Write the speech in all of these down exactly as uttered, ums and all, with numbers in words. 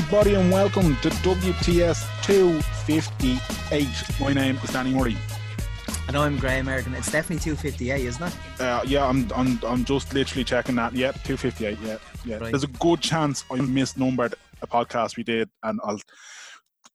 everybody, and welcome to W T S two fifty-eight. My name is Danny Murray. And I'm Graham Merton. It's definitely two fifty-eight, isn't it? Uh, yeah, I'm I'm I'm just literally checking that. Yep, two fifty-eight, yeah. yeah. Right. There's a good chance I misnumbered a podcast we did, and I'll...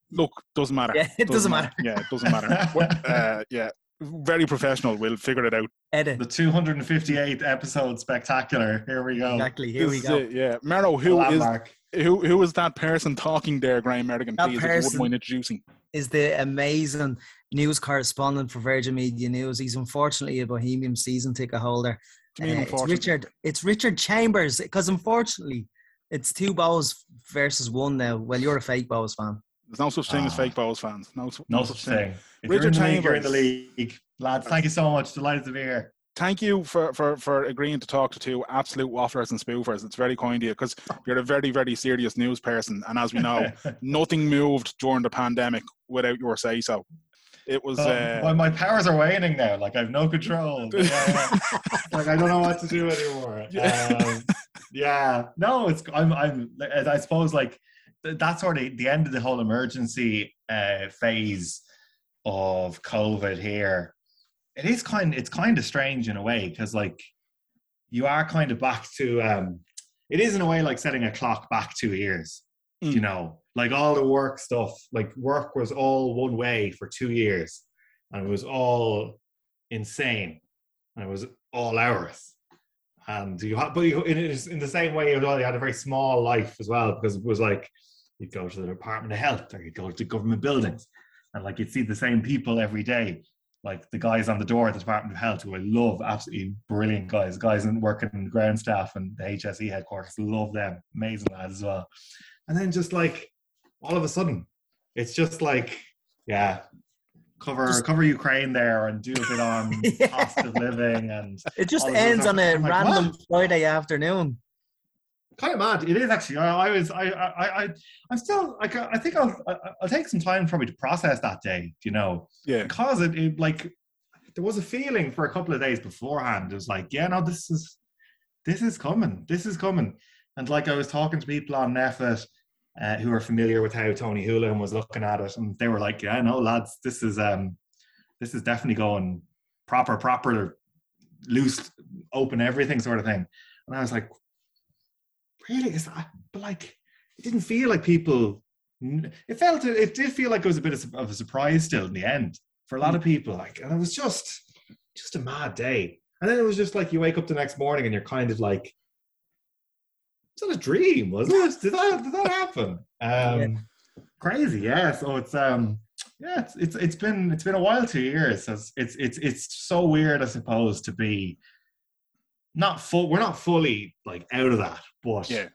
Look, doesn't matter. Yeah, it doesn't, doesn't matter. matter. Yeah, it doesn't matter. uh, yeah, very professional. We'll figure it out. Edit. The two hundred fifty-eighth episode spectacular. Here we go. Exactly, here this we go. It, yeah. Maro, who is... Mark. Who who is that person talking there, Graham Merrigan? Please, if you wouldn't mind introducing. Is the amazing news correspondent for Virgin Media News. He's unfortunately a Bohemian season ticket holder. Uh, it's Richard. It's Richard Chambers. Because unfortunately, it's two Bows versus one now. Well, you're a fake Bows fan. There's no such thing ah. as fake Bows fans. No, no, no such thing. thing. If Richard you're in Chambers, you're in the league, lads. Thank you so much. Delighted to be here. Thank you for, for, for agreeing to talk to two absolute wafflers and spoofers. It's very kind of you, because you're a very, very serious news person. And as we know, nothing moved during the pandemic without your say-so. It was... Um, uh, well, my powers are waning now. Like, I have no control. uh, like, I don't know what to do anymore. Yeah. Um, yeah. No, it's... I'm, I'm... I suppose, like, that's sort of the end of the whole emergency uh, phase of COVID here. It is kind. It's kind of strange in a way, because like you are kind of back to. Um, it is in a way like setting a clock back two years. Mm. You know, like all the work stuff. Like work was all one way for two years, and it was all insane, and it was all hours. And you have, but you, in, in the same way, you had a very small life as well, because it was like you'd go to the Department of Health or you'd go to government buildings, and like you'd see the same people every day. Like the guys on the door at the Department of Health, who I love, absolutely brilliant guys. Guys working in ground staff and the H S E headquarters, love them. Amazing lads as well. And then just like, all of a sudden, it's just like, yeah, cover just, cover Ukraine there and do a bit on yeah. cost of living. And it just ends on a I'm random like, Friday afternoon. Kind of mad. It is actually. I, I was. I. I. I. I'm still. Like. I think I'll. I'll take some time probably to process that day. You know. Yeah. Because it, it. Like. There was a feeling for a couple of days beforehand. It was like, yeah, no, this is. This is coming. This is coming. And like I was talking to people on N P H E T, uh, who are familiar with how Tony Houlihan was looking at it, and they were like, yeah, no, lads, this is. Um. This is definitely going proper, proper, loose, open, everything sort of thing. And I was like. Really, is that? But like, it didn't feel like people. It felt it did feel like it was a bit of a surprise still in the end for a lot of people. Like, and it was just, just a mad day. And then it was just like you wake up the next morning and you're kind of like, "It's not a dream, was it? Did that did that happen? Um, yeah. Crazy, yeah." So it's um, yeah, it's, it's it's been it's been a while, two years. So it's it's it's it's so weird, I suppose, to be. Not full. We're not fully like out of that, but yeah.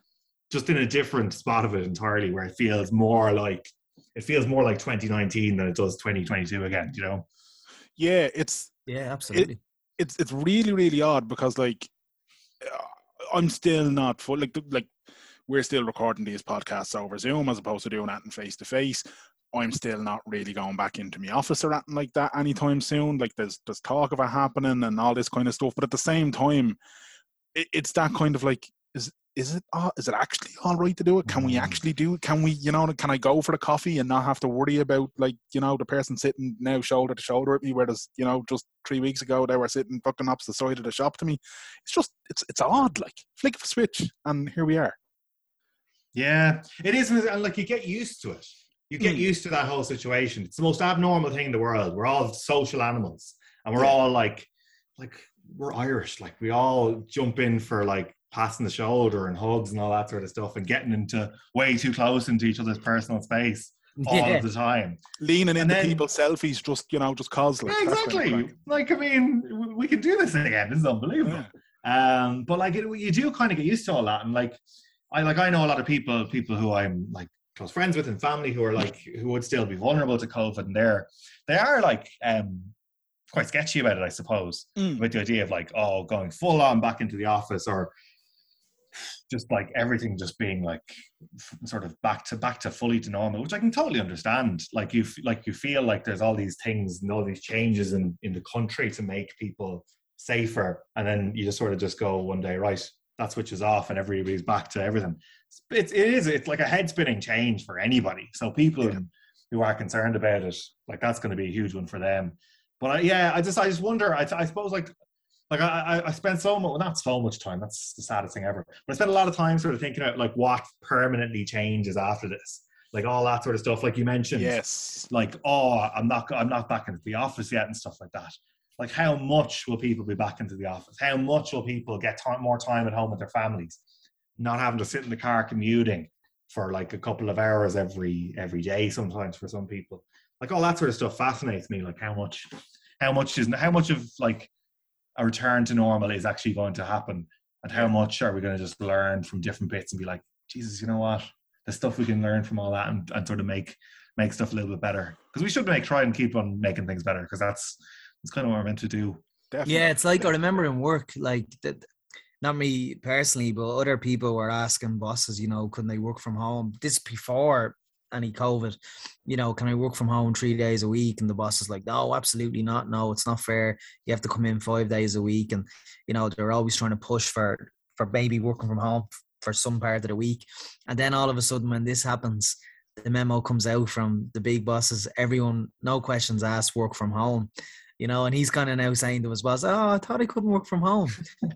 just in a different spot of it entirely, where it feels more like it feels more like twenty nineteen than it does twenty twenty-two again. You know? Yeah, it's yeah, absolutely. It, it's it's really really odd, because like I'm still not full. Like like we're still recording these podcasts over Zoom as opposed to doing that in face to face. I'm still not really going back into my office or anything like that anytime soon. Like there's there's talk of it happening and all this kind of stuff, but at the same time, it, it's that kind of like, is is it uh, is it actually all right to do it? Can we actually do it? Can we, you know, can I go for the coffee and not have to worry about like, you know, the person sitting now shoulder to shoulder at me, whereas, you know, just three weeks ago they were sitting fucking opposite the side of the shop to me. It's just it's it's odd, like flick of a switch, and here we are. Yeah, it is, and like you get used to it. You get used to that whole situation. It's the most abnormal thing in the world. We're all social animals, and we're all like, like we're Irish. Like we all jump in for like passing the shoulder and hugs and all that sort of stuff, and getting into way too close into each other's personal space all yeah. of the time. Leaning and into then, people's selfies, just you know, just cause like yeah, exactly. Like I mean, we can do this again. This is unbelievable. Yeah. Um, but like it, you do kind of get used to all that, and like I like I know a lot of people, people who I'm like. Close friends with and family who are like who would still be vulnerable to COVID, and they're they are like um quite sketchy about it, I suppose, mm. with the idea of like oh going full on back into the office, or just like everything just being like f- sort of back to back to fully to normal, which I can totally understand. Like you f- like you feel like there's all these things and all these changes in in the country to make people safer, and then you just sort of just go one day, right, that switches off and everybody's back to everything. It's, it is, it's like a head-spinning change for anybody. So people yeah. who are concerned about it, like that's going to be a huge one for them. But I, yeah, I just, I just wonder, I, I suppose like, like I, I spent so much, not so much time, that's the saddest thing ever, but I spent a lot of time sort of thinking about like what permanently changes after this. Like all that sort of stuff, like you mentioned, yes. like, oh, I'm not, I'm not back into the office yet and stuff like that. Like how much will people be back into the office? How much will people get t- more time at home with their families? Not having to sit in the car commuting for like a couple of hours every every day sometimes for some people. Like all that sort of stuff fascinates me. Like how much, how much is, how much of like a return to normal is actually going to happen, and how much are we going to just learn from different bits and be like, Jesus, you know what? The stuff we can learn from all that and, and sort of make make stuff a little bit better, because we should make try and keep on making things better, because that's that's kind of what we're meant to do. Definitely. Yeah, it's like I remember in work, like that, not me personally, but other people were asking bosses, you know, couldn't they work from home? This before any COVID, you know, can I work from home three days a week? And the boss is like, no, absolutely not. No, it's not fair. You have to come in five days a week, and you know they're always trying to push for for maybe working from home for some part of the week. And then all of a sudden when this happens, the memo comes out from the big bosses, everyone, no questions asked, work from home, you know. And he's kind of now saying to his boss, oh, I thought I couldn't work from home,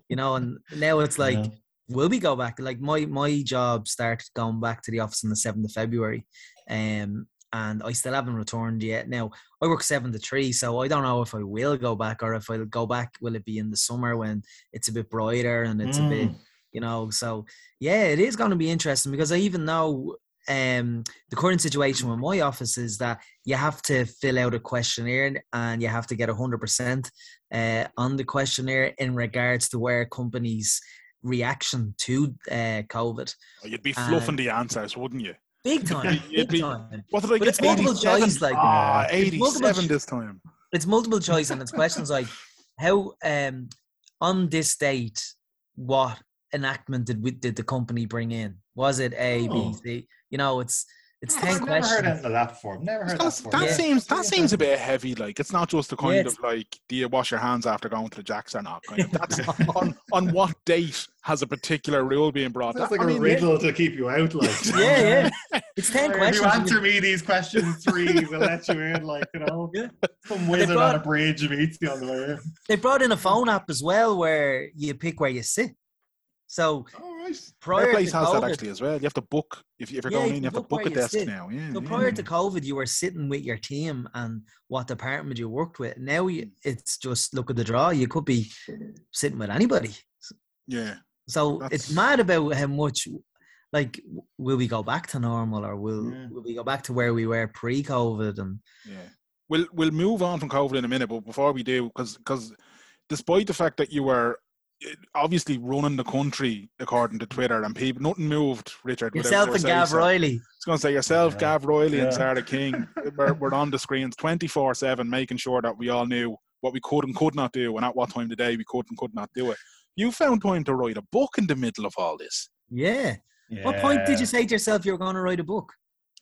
you know. And now it's like, yeah. will we go back? Like my my job started going back to the office on the seventh of February, um and I still haven't returned yet. Now I work seven to three, so I don't know if I will go back, or if I'll go back, will it be in the summer when it's a bit brighter and it's mm. a bit, you know. So yeah, it is going to be interesting, because I even know um, the current situation with my office is that you have to fill out a questionnaire, and you have to get one hundred percent uh, on the questionnaire in regards to where companies' reaction to uh, COVID. Oh, you'd be fluffing uh, the answers, wouldn't you? Big time. Big be, time. What did I but get? It's multiple choice, like ah, eighty-seven this time. It's multiple choice, and it's questions like how um, on this date what enactment did we, did the company bring in? Was it A, oh. B, C? You know, it's it's oh, ten I've never questions. Never heard of that form. Never heard that form. That yeah. seems that seems a bit heavy. Like it's not just the kind yeah, of like, do you wash your hands after going to the jacks or not? Kind of. That's on on what date has a particular rule being brought? That's like I a mean, riddle yeah. to keep you out. Like yeah, yeah. It's ten or questions. If you answer me these questions three, we'll let you in. Like you know, yeah. some wizard brought, on a bridge meets you on the way in. They brought in a phone app as well, where you pick where you sit. So, oh, right. prior place to has COVID, that actually as well. You have to book if, if you're yeah, going you in. You have to book a desk sit. now. Yeah, so yeah, prior yeah. to COVID, you were sitting with your team and what department you worked with. Now you, it's just look at the draw. You could be sitting with anybody. Yeah. So that's... it's mad about how much. Like, will we go back to normal, or will, yeah. will we go back to where we were pre-COVID? And yeah, we'll we'll move on from COVID in a minute. But before we do, because because despite the fact that you were obviously running the country according to Twitter, and people, nothing moved, Richard. Yourself and Gav Reilly. I was going to say yourself, yeah. Gav Reilly yeah. and Sarah King were, were on the screens twenty-four seven, making sure that we all knew what we could and could not do, and at what time of the day we could and could not do it. You found time to write a book in the middle of all this. Yeah. yeah. What point did you say to yourself you were going to write a book?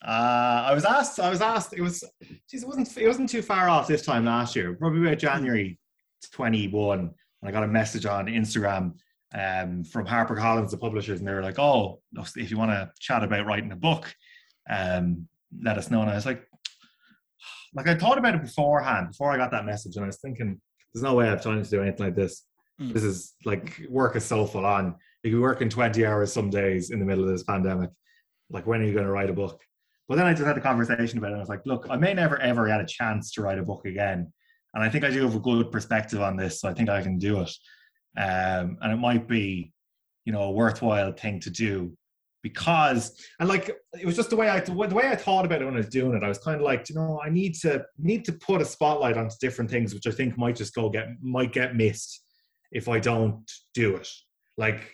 Uh, I was asked, I was asked, it was, geez, it wasn't, it wasn't too far off this time last year, probably about January twenty-one. And I got a message on Instagram um, from HarperCollins, the publishers, and they were like, oh, if you want to chat about writing a book, um, let us know. And I was like, like I thought about it beforehand, before I got that message, and I was thinking, there's no way I have time to do anything like this. Mm. This is like, work is so full on. You're working twenty hours some days in the middle of this pandemic. Like, when are you going to write a book? But then I just had a conversation about it, and I was like, look, I may never, ever get a chance to write a book again. And I think I do have a good perspective on this, so I think I can do it. Um, and it might be, you know, a worthwhile thing to do, because, and like, it was just the way I, the way I thought about it when I was doing it. I was kind of like, you know, I need to need to put a spotlight onto different things, which I think might just go get, might get missed if I don't do it. Like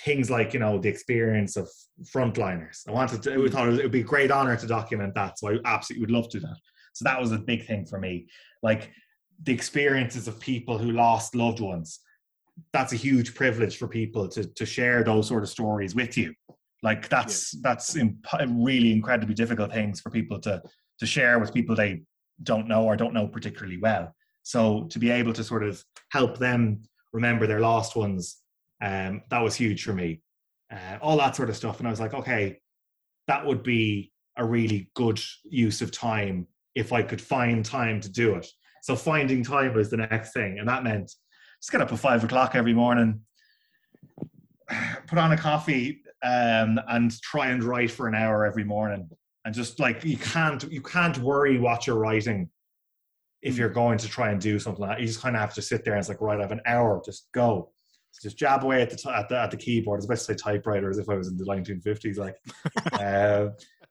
things like, you know, the experience of frontliners. I wanted to, I thought it would be a great honor to document that. So I absolutely would love to do that. So that was a big thing for me. Like the experiences of people who lost loved ones. That's a huge privilege for people to to share those sort of stories with you. Like that's yeah. that's imp- really incredibly difficult things for people to to share with people they don't know or don't know particularly well. So to be able to sort of help them remember their lost ones Um, that was huge for me. Uh, all that sort of stuff. And I was like, okay, that would be a really good use of time if I could find time to do it. So finding time was the next thing. And that meant just get up at five o'clock every morning, put on a coffee, um, and try and write for an hour every morning. And just like, you can't, you can't worry what you're writing if you're going to try and do something like that. You just kind of have to sit there and it's like, right, I have an hour, just go. So just jab away at the, t- at the at the keyboard. I was about to say typewriter as if I was in the nineteen fifties. Like, uh,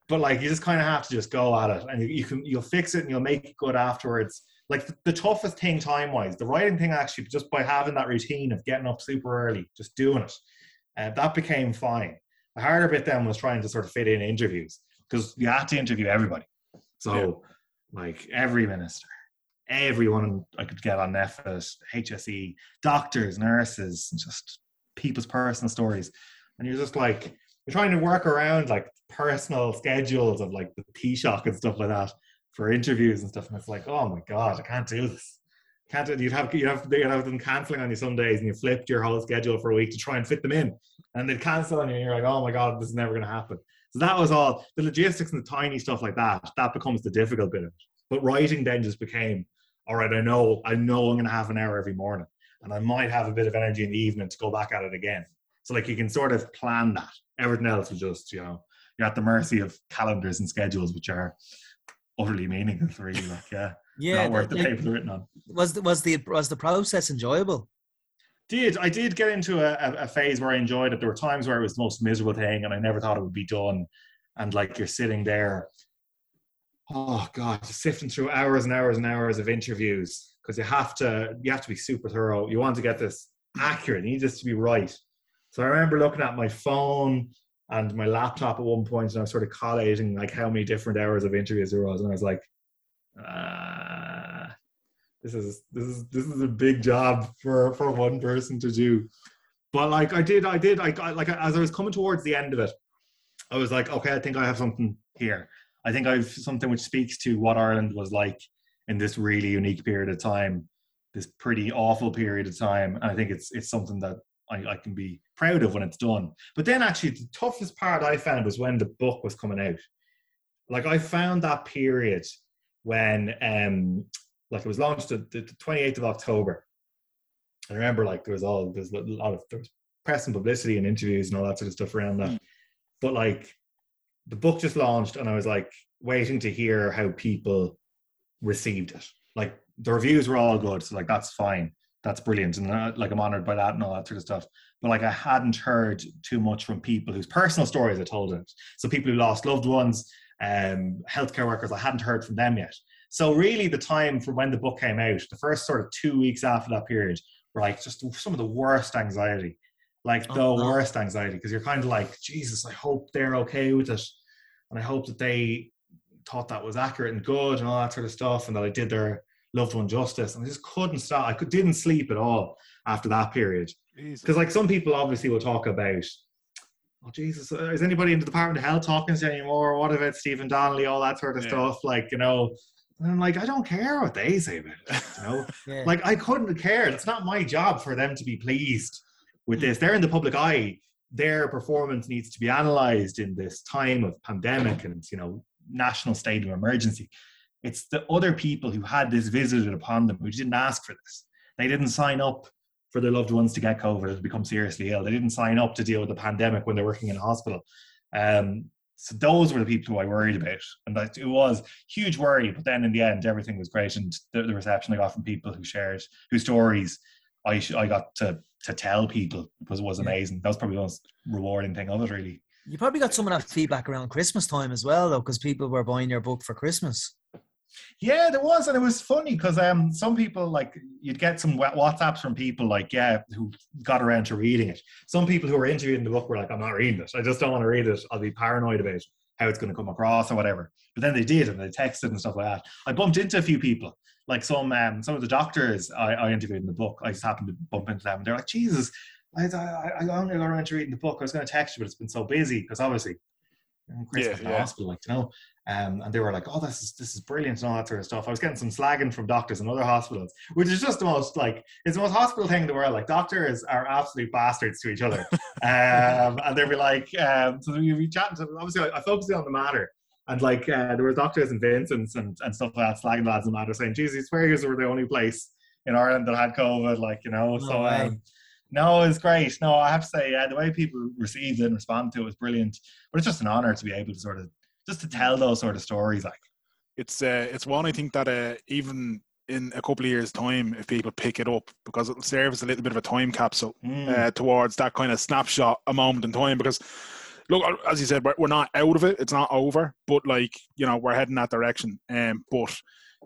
but like, you just kind of have to just go at it, and you, you can, you'll fix it and you'll make it good afterwards. Like the, the toughest thing time-wise, the writing thing actually, just by having that routine of getting up super early, just doing it, uh, that became fine. The harder bit then was trying to sort of fit in interviews, because you had to interview everybody. So yeah. Like every minister, everyone I could get on N P H E T, H S E, doctors, nurses, and just people's personal stories. And you're just like, you're trying to work around like personal schedules of like the Taoiseach and stuff like that for interviews and stuff. And it's like, oh my God, I can't do this. Can't do, you'd have, you'd have, you'd have them cancelling on you some days, and you flipped your whole schedule for a week to try and fit them in. And they'd cancel on you and you're like, oh my God, this is never going to happen. So that was all, the logistics and the tiny stuff like that, that becomes the difficult bit of it. But writing then just became, all right, I know, I know I'm going to have an hour every morning, and I might have a bit of energy in the evening to go back at it again. So like, you can sort of plan that. Everything else is just, you know, you're at the mercy of calendars and schedules, which are utterly meaningless, really. Like, yeah, yeah, not worth the paper they're written on. Was the, was the was the process enjoyable? Did I did get into a, a phase where I enjoyed it. There were times where it was the most miserable thing, and I never thought it would be done. And like, you're sitting there, oh God, just sifting through hours and hours and hours of interviews, because you have to you have to be super thorough. You want to get this accurate. You need this to be right. So I remember looking at my phone and my laptop at one point, and I was sort of collating like how many different hours of interviews there was, and I was like, ah, uh, this is this is this is a big job for, for one person to do. But like I did, I did, I, I like as I was coming towards the end of it, I was like, okay, I think I have something here. I think I've something which speaks to what Ireland was like in this really unique period of time, this pretty awful period of time. And I think it's it's something that I, I can be proud of when it's done. But then actually the toughest part I found was when the book was coming out. Like I found that period when, um, like it was launched the, the twenty-eighth of October. I remember like there was all, there's a lot of there was press and publicity and interviews and all that sort of stuff around that. Mm. But like, the book just launched and I was like waiting to hear how people received it. Like the reviews were all good. So like, that's fine. That's brilliant. And uh, like, I'm honored by that and all that sort of stuff. But like, I hadn't heard too much from people whose personal stories I told it. So people who lost loved ones, um, healthcare workers, I hadn't heard from them yet. So really the time from when the book came out, the first sort of two weeks after that period, were like just some of the worst anxiety, like the oh, wow. worst anxiety. Cause you're kind of like, Jesus, I hope they're okay with it. And I hope that they thought that was accurate and good and all that sort of stuff, and that I did their loved one justice. And I just couldn't stop. I could, didn't sleep at all after that period. Because like some people obviously will talk about, oh Jesus, is anybody in the Department of Health talking to you anymore? What about Stephen Donnelly? All that sort of yeah. stuff. Like, you know, and I'm like, I don't care what they say about it. You know, yeah. Like I couldn't care. It's not my job for them to be pleased with this. They're in the public eye. Their performance needs to be analysed in this time of pandemic and, you know, national state of emergency. It's the other people who had this visited upon them who didn't ask for this. They didn't sign up for their loved ones to get COVID or to become seriously ill. They didn't sign up to deal with the pandemic when they're working in a hospital. Um, so those were the people who I worried about. And that, it was huge worry, but then in the end, everything was great. And the, the reception I got from people who shared, whose stories I I got to to tell people was was amazing. That was probably the most rewarding thing of it, really. You probably got some of that feedback around Christmas time as well, though, because people were buying your book for Christmas. Yeah, there was, and it was funny because um, some people, like, you'd get some WhatsApps from people, like, yeah, who got around to reading it. Some people who were interviewing the book were like, I'm not reading it. I just don't want to read it. I'll be paranoid about how it's going to come across or whatever. But then they did, and they texted and stuff like that. I bumped into a few people. Like some um, some of the doctors I, I interviewed in the book, I just happened to bump into them. They're like, Jesus, I I, I only got around to reading the book. I was going to text you, but it's been so busy. Because obviously Chris was in the hospital, like, you know. Um, and they were like, oh, this is, this is brilliant and all that sort of stuff. I was getting some slagging from doctors and other hospitals, which is just the most, like, it's the most hospital thing in the world. Like, doctors are absolute bastards to each other. um, and they'd be like, um, so you'd be chatting to them. Obviously, I, I focused on the matter. And, like, uh, there were doctors in Vincent's and, and stuff like that, slagging lads in the matter, saying, geez, these Swears were the only place in Ireland that had COVID, like, you know. No so, um, no, it was great. No, I have to say, yeah, the way people received it and responded to it was brilliant. But it's just an honour to be able to sort of, just to tell those sort of stories. Like, it's uh, it's one I think that uh, even in a couple of years time, if people pick it up, because it'll serve as a little bit of a time capsule mm. uh, towards that kind of snapshot, a moment in time. Because look, as you said, we're, we're not out of it, it's not over, but, like, you know, we're heading that direction. Um, but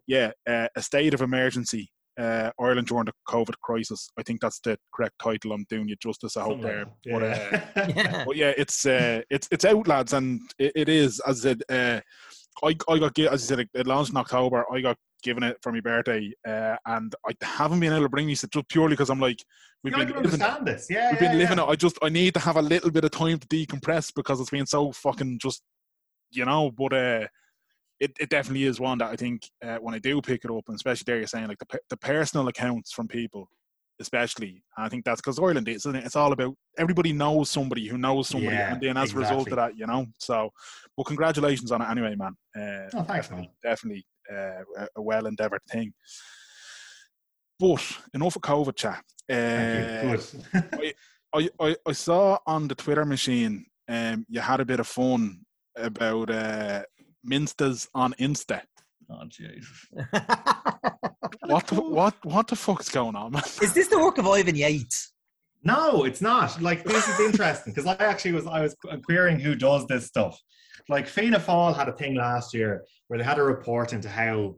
yeah, uh, a state of emergency, uh, Ireland during the COVID crisis. I think that's the correct title. I'm doing you justice, I hope. Somewhere. There. Yeah. But, uh, yeah. but yeah, it's uh, it's it's out, lads, and it, it is, as I said. Uh, I I got as I said, it, it launched in October. I got given it for my birthday, uh, and I haven't been able to bring these, just purely because I'm like, we've you been living this. Yeah, we've yeah, been yeah. living it. I just I need to have a little bit of time to decompress because it's been so fucking just, you know. But uh. It, it definitely is one that I think uh, when I do pick it up, and especially there you're saying, like, the the personal accounts from people, especially, I think that's because Ireland is, isn't it? It's all about, everybody knows somebody who knows somebody, yeah, and then as exactly. a result of that, you know. So, well, congratulations on it anyway, man. Uh, oh, thanks, definitely, man. Definitely uh, a well endeavoured thing. But enough of COVID chat. Uh, Thank you. I, I I saw on the Twitter machine, um, you had a bit of fun about. Uh, Minsters on Insta. Oh, Jesus. what, the, what, what the fuck's going on, man? Is this the work of Ivan Yates? No, it's not. Like, this is interesting, because I actually was I was querying who does this stuff. Like, Fianna Fáil had a thing last year where they had a report into how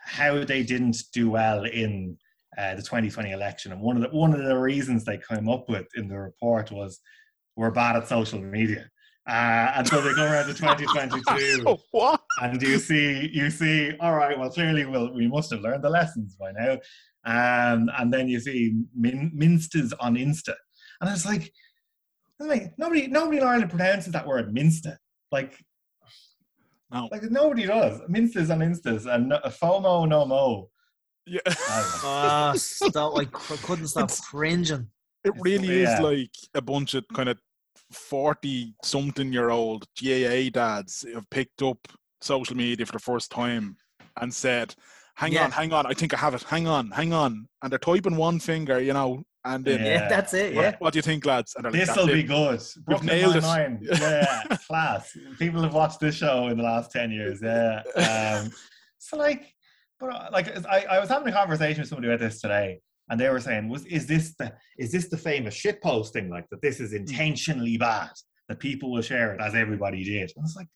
how they didn't do well in uh, the twenty twenty election. And one of the one of the reasons they came up with in the report was, we're bad at social media. Uh, and so they go around to twenty twenty-two, so what? and you see, you see. All right, well, clearly, we'll, we must have learned the lessons by now. Um, and then you see min- minsters on Insta, and it's like, like nobody, nobody in Ireland pronounces that word minster. Like, no, like nobody does. Minsters on Instas, and no, FOMO no mo. Yeah, ah, stop! I couldn't stop it's, cringing. It really it's, is yeah. like a bunch of kind of. forty-something-year-old G A A dads have picked up social media for the first time and said, hang yeah. on, hang on, I think I have it, hang on, hang on. And they're typing one finger, you know, and then... Yeah, that's it, yeah. What, what do you think, lads? And like, this'll be it. good. Brooklyn Nine-Nine. Yeah, class. People have watched this show in the last ten years, yeah. Um, so, like, but like I, I was having a conversation with somebody about this today. And they were saying, "Was is this the is this the famous shit posting? Like, that this is intentionally bad, that people will share it as everybody did." And I was like,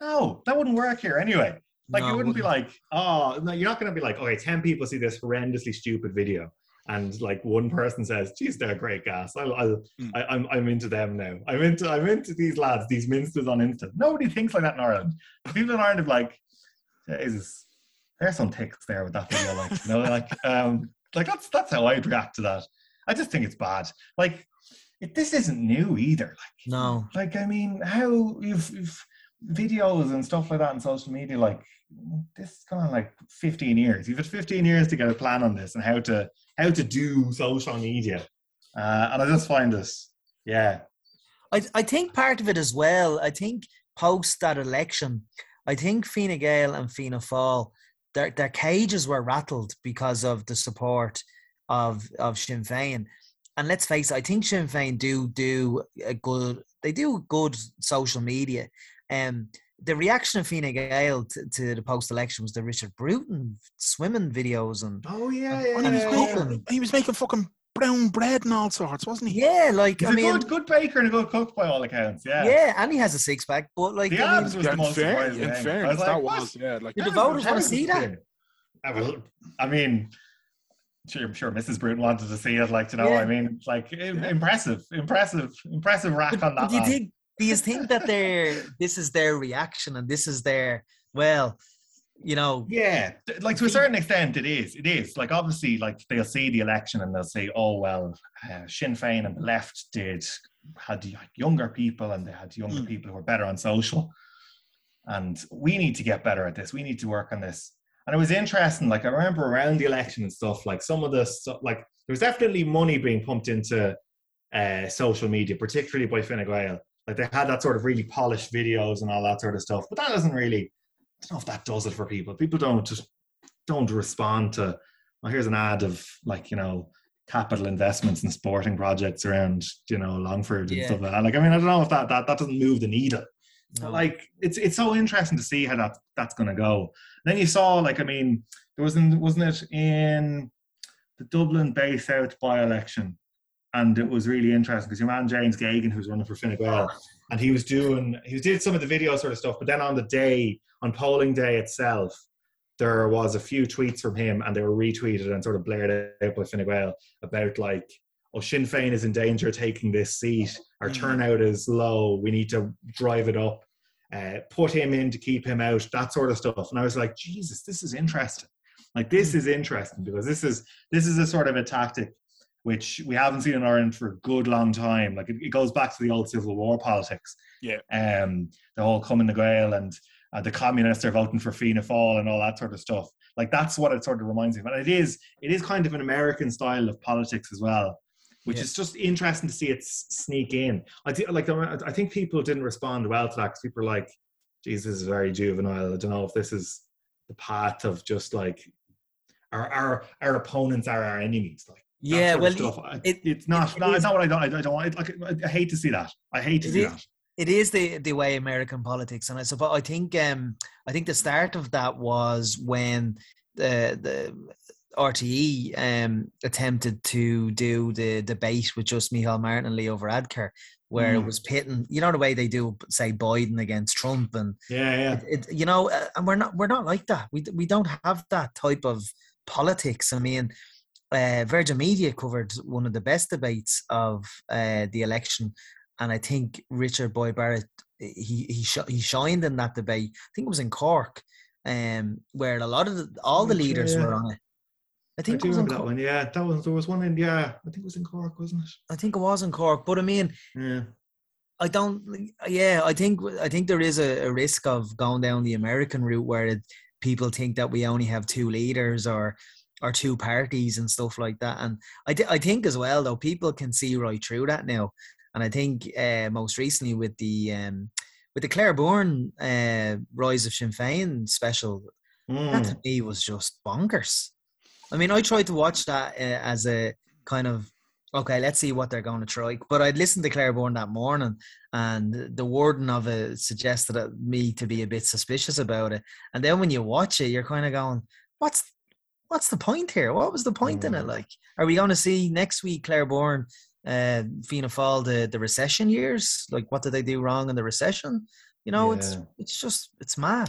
"No, that wouldn't work here anyway. Like, no, it wouldn't, wouldn't be like, oh, no, you're not going to be like, okay, ten people see this horrendously stupid video, and like one person says, geez, they're great gas. I, I, mm. I, I'm I'm into them now. I'm into I'm into these lads, these minsters on Insta. Nobody thinks like that in Ireland. People in Ireland are like, Jesus, there's some ticks there with that video, like, you know, like." Um, Like, that's that's how I'd react to that. I just think it's bad. Like, it, this isn't new either. Like, no. Like, I mean, how you've, you've videos and stuff like that on social media, like, this is gone like fifteen years. You've had fifteen years to get a plan on this and how to how to do social media. Uh, and I just find this, yeah. I I think part of it as well, I think post that election, I think Fine Gael and Fianna Fáil, Their, their cages were rattled because of the support of of Sinn Féin. And let's face it, I think Sinn Féin do do a good, they do good social media. Um, the reaction of Fine Gael to, to the post-election was the Richard Bruton swimming videos. and Oh, yeah, yeah, and, and yeah, yeah, yeah. He was making fucking brown bread and all sorts, wasn't he? Yeah, like, He's I a mean... good, good baker and a good cook by all accounts, yeah. Yeah, and he has a six-pack, but like... The abs was the most fair, surprising thing. Fair, I was like, what? Was, yeah, like, the voters want to see that. I, was, I mean, I'm sure Missus Bruton wanted to see it, like, you know, yeah. I mean, like, impressive, impressive, impressive rack but, on that do you, think, do you think that they're, this is their reaction and this is their, well... You know, yeah, like to a certain extent, it is. It is like obviously, like they'll see the election and they'll say, "Oh well, uh, Sinn Féin and the left did had younger people and they had younger mm. people who were better on social. And we need to get better at this. We need to work on this. And it was interesting, like I remember around the election and stuff, like some of the stuff, like there was definitely money being pumped into uh, social media, particularly by Fine Gael. Like they had that sort of really polished videos and all that sort of stuff. But that doesn't really, I don't know if that does it for people. People don't just don't respond to, well, here's an ad of like, you know, capital investments and sporting projects around, you know, Longford and yeah. stuff like that. Like, I mean, I don't know if that that, that doesn't move the needle. No. So like, it's it's so interesting to see how that that's going to go. And then you saw, like, I mean, there wasn't wasn't it in the Dublin Bay South by-election, and it was really interesting because your man James Geoghegan, who's running for Fine Gael, and he was doing he did some of the video sort of stuff, but then on the day, on polling day itself, there was a few tweets from him and they were retweeted and sort of blared out by Fine Gael about like, oh, Sinn Féin is in danger of taking this seat. Our turnout is low. We need to drive it up. Uh, put him in to keep him out, that sort of stuff. And I was like, Jesus, this is interesting. Like, this is interesting because this is this is a sort of a tactic which we haven't seen in Ireland for a good long time. Like, it, it goes back to the old Civil War politics. Yeah. Um, the whole coming to Gael and Uh, the communists are voting for Fianna Fáil and all that sort of stuff. Like, that's what it sort of reminds me of. And it is, it is kind of an American style of politics as well, which yeah. is just interesting to see it s- sneak in. I th- like, I think people didn't respond well to that because people were like, geez, this is very juvenile. I don't know if this is the path of just like, our our, our opponents are our enemies. Like, yeah, well, it, it, it's not, it, no, it it's not what I don't, I don't, I don't want, like, I hate to see that. I hate to see it? that. It is the, the way American politics, and I suppose I think um, I think the start of that was when the the R T E um, attempted to do the debate with just Micheál Martin and Leo Varadkar, where mm. it was pitting, you know, the way they do, say, Biden against Trump, and yeah, yeah, it, it, you know, uh, and we're not we're not like that. We we don't have that type of politics. I mean, uh, Virgin Media covered one of the best debates of uh, the election. And I think Richard Boyd Barrett, he he sh- he shined in that debate. I think it was in Cork, um, where a lot of the, all the leaders yeah. were on it. I think I do it was remember in Cork. That one. Yeah, that was there was one in yeah. I think it was in Cork, wasn't it? I think it was in Cork, but I mean, yeah. I don't. Yeah, I think I think there is a, a risk of going down the American route where it, people think that we only have two leaders or. or two parties and stuff like that. And I, th- I think as well, though, people can see right through that now. And I think uh, most recently with the um, with the Claire Byrne uh, Rise of Sinn Féin special, mm. that to me was just bonkers. I mean, I tried to watch that uh, as a kind of, okay, let's see what they're going to try. But I'd listened to Claire Byrne that morning and the wording of it suggested me to be a bit suspicious about it. And then when you watch it, you're kind of going, what's What's the point here? What was the point mm. in it? Like, are we going to see next week Claire Byrne, uh, Fianna Fáil, the, the recession years? Like, what did they do wrong in the recession? You know, yeah. it's it's just it's mad.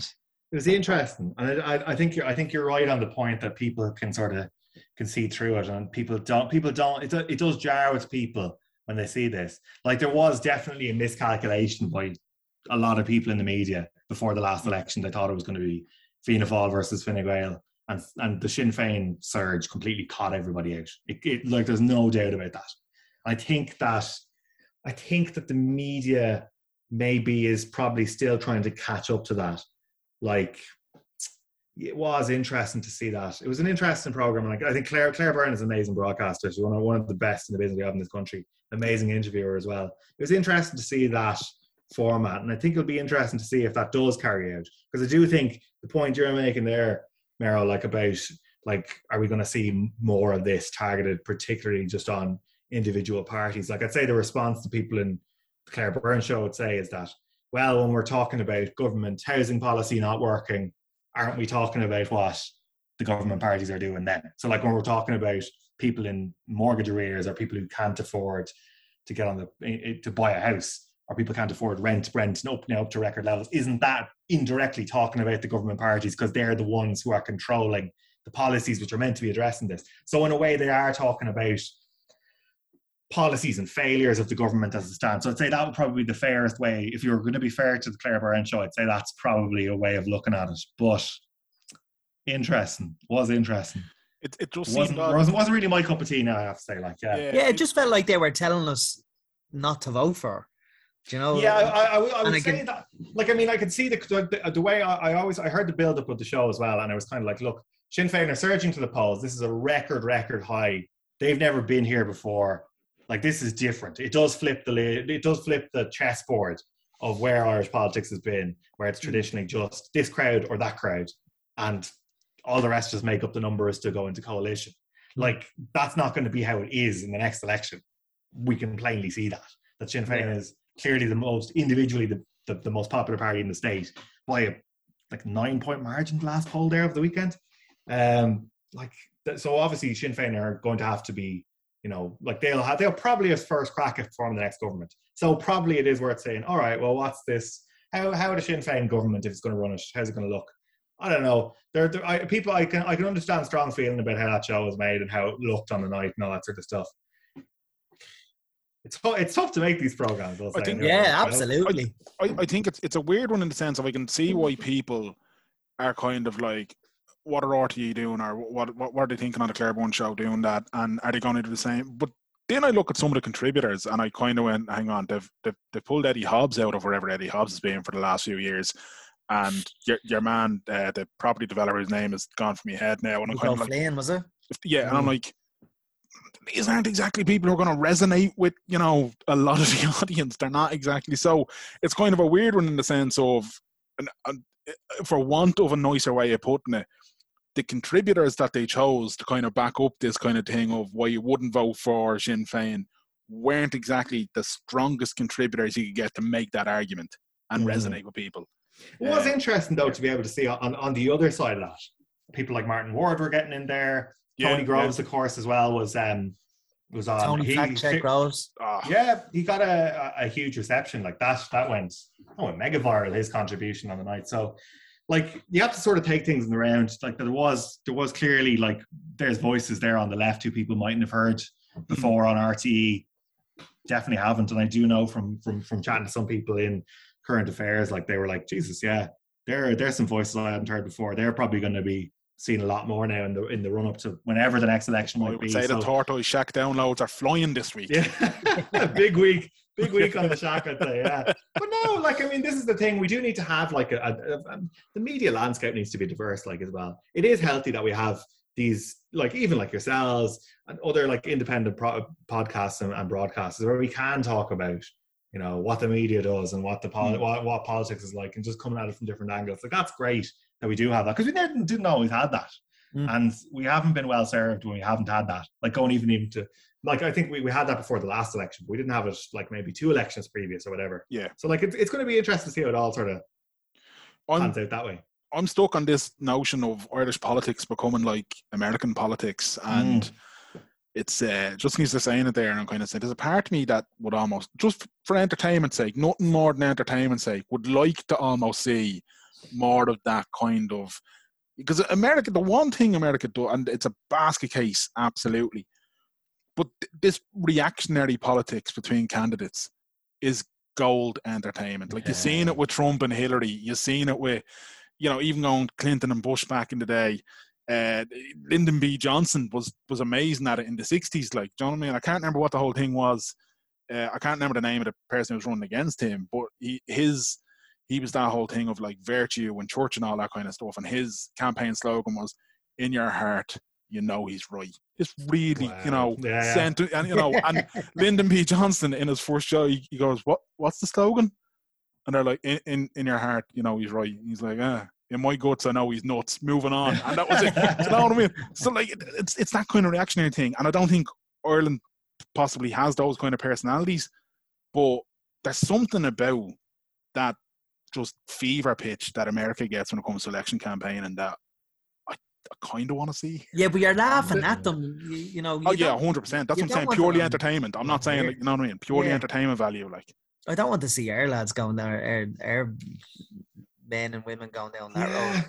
It was interesting, and I I think you're I think you're right on the point that people can sort of can see through it, and people don't people don't it it does jar with people when they see this. Like, there was definitely a miscalculation by a lot of people in the media before the last election. They thought it was going to be Fianna Fáil versus Fine Gael. And, and the Sinn Féin surge completely caught everybody out. It, it, like, there's no doubt about that. I think that, I think that the media maybe is probably still trying to catch up to that. Like, it was interesting to see that. It was an interesting program. Like, I think Claire Claire Byrne is an amazing broadcaster. She's one of, one of the best in the business we have in this country. Amazing interviewer as well. It was interesting to see that format, and I think it'll be interesting to see if that does carry out. Because I do think the point you're making there, Meryl, like about, like, are we going to see more of this targeted, particularly just on individual parties? Like, I'd say the response to people in the Claire Byrne show would say is that, well, when we're talking about government housing policy not working, aren't we talking about what the government parties are doing then? So, like, when we're talking about people in mortgage arrears or people who can't afford to get on the, to buy a house, or people can't afford rent, rent up now up to record levels, isn't that indirectly talking about the government parties because they're the ones who are controlling the policies which are meant to be addressing this? So in a way, they are talking about policies and failures of the government as it stands. So I'd say that would probably be the fairest way. If you were going to be fair to the Claire Byrne show, I'd say that's probably a way of looking at it. But interesting, was interesting. It it just wasn't, seemed wasn't, wasn't really my cup of tea now, I have to say. Like, yeah. yeah, yeah, it just felt like they were telling us not to vote for. Do you know? Yeah, I, I, I would I say can, that. Like, I mean, I could see the the, the way I, I always, I heard the build up of the show as well, and I was kind of like, look, Sinn Féin are surging to the polls. This is a record, record high. They've never been here before. Like, this is different. It does flip the it does flip the chessboard of where Irish politics has been, where it's traditionally just this crowd or that crowd, and all the rest just make up the numbers to go into coalition. Like, that's not going to be how it is in the next election. We can plainly see that. That Sinn Féin is clearly the most, individually, the, the, the most popular party in the state by a like nine-point margin last poll there of the weekend. Um, like So obviously Sinn Féin are going to have to be, you know, like they'll have, they'll probably have first crack at forming the next government. So probably it is worth saying, all right, well, what's this? How how would a Sinn Féin government, if it's going to run it, how's it going to look? I don't know. There, there I, people, I can I can understand strong feeling about how that show was made and how it looked on the night and all that sort of stuff. It's it's tough to make these programs. I think, yeah, right? absolutely. I, I think it's it's a weird one in the sense of I can see why people are kind of like, what are R T E doing, or what, what what are they thinking on the Claire Byrne show doing that, and are they going to do the same? But then I look at some of the contributors and I kind of went, hang on, they've, they've, they've pulled Eddie Hobbs out of wherever Eddie Hobbs has been for the last few years, and your, your man, uh, the property developer's name has gone from your head now. And I'm kind of like, Flynn, was it? Yeah, and mm. I'm like, these aren't exactly people who are going to resonate with, you know, a lot of the audience. They're not exactly. So it's kind of a weird one in the sense of, an, an, for want of a nicer way of putting it, the contributors that they chose to kind of back up this kind of thing of why you wouldn't vote for Sinn Féin weren't exactly the strongest contributors you could get to make that argument and mm. resonate with people. It was uh, interesting, though, to be able to see on, on the other side of that, people like Martin Ward were getting in there. Yeah, Tony Groves, yeah. of course, as well, was um, was on. Tony fact check Groves. Oh. Yeah, he got a, a huge reception. Like, that That went, that went mega viral, his contribution on the night. So, like, you have to sort of take things in the round. Like, there was there was clearly, like, there's voices there on the left who people mightn't have heard before on R T E. Definitely haven't. And I do know from from from chatting to some people in current affairs, like, they were like, Jesus, yeah, there there's some voices I haven't heard before. They're probably going to be seen a lot more now in the in the run-up to whenever the next election might be. I would be, say so. The Tortoise Shack downloads are flying this week. Yeah, big week. Big week on the Shack, I'd say, yeah. But no, like, I mean, this is the thing. We do need to have, like, a, a, a, a, the media landscape needs to be diverse, like, as well. It is healthy that we have these, like, even like yourselves and other, like, independent pro- podcasts and, and broadcasts where we can talk about, you know, what the media does and what the poli- mm. what, what politics is like, and just coming at it from different angles. Like, that's great that we do have that, because we didn't, didn't always have that. Mm. And we haven't been well served when we haven't had that. Like, going even even to... Like, I think we, we had that before the last election, but we didn't have it, like, maybe two elections previous or whatever. Yeah. So, like, it's, it's going to be interesting to see how it all sort of I'm, pans out that way. I'm stuck on this notion of Irish politics becoming, like, American politics. And mm. it's uh, just needs to say in it there, and I'm kind of saying, there's a part of me that would almost, just for entertainment's sake, nothing more than entertainment's sake, would like to almost see more of that kind of... Because America, the one thing America does, and it's a basket case, absolutely, but this reactionary politics between candidates is gold entertainment. Like, yeah. You've seen it with Trump and Hillary. You've seen it with, you know, even going Clinton and Bush back in the day. Uh, Lyndon B. Johnson was was amazing at it in the sixties. Like, do you know what I mean? I can't remember what the whole thing was. Uh, I can't remember the name of the person who was running against him, but he, his, he was that whole thing of, like, virtue and church and all that kind of stuff. And his campaign slogan was, in your heart, you know he's right. It's really, wow. you know, yeah. sent, and you know, and Lyndon B. Johnson in his first show, he, he goes, "What? What's the slogan?" And they're like, "In, in, in your heart, you know he's right." And he's like, "Ah, in my guts, I know he's nuts." Moving on, and that was it. You know what I mean? So, like, it, it's it's that kind of reactionary thing, and I don't think Ireland possibly has those kind of personalities, but there's something about that just fever pitch that America gets when it comes to election campaign, and that I kind of want to see. Yeah, but you're laughing at them, you, you know. You oh yeah, one hundred percent. That's what I'm saying. Purely entertainment. I'm not saying, like, you know what I mean. Purely yeah. entertainment value, like. I don't want to see our lads going down, our, our men and women going down that yeah. road.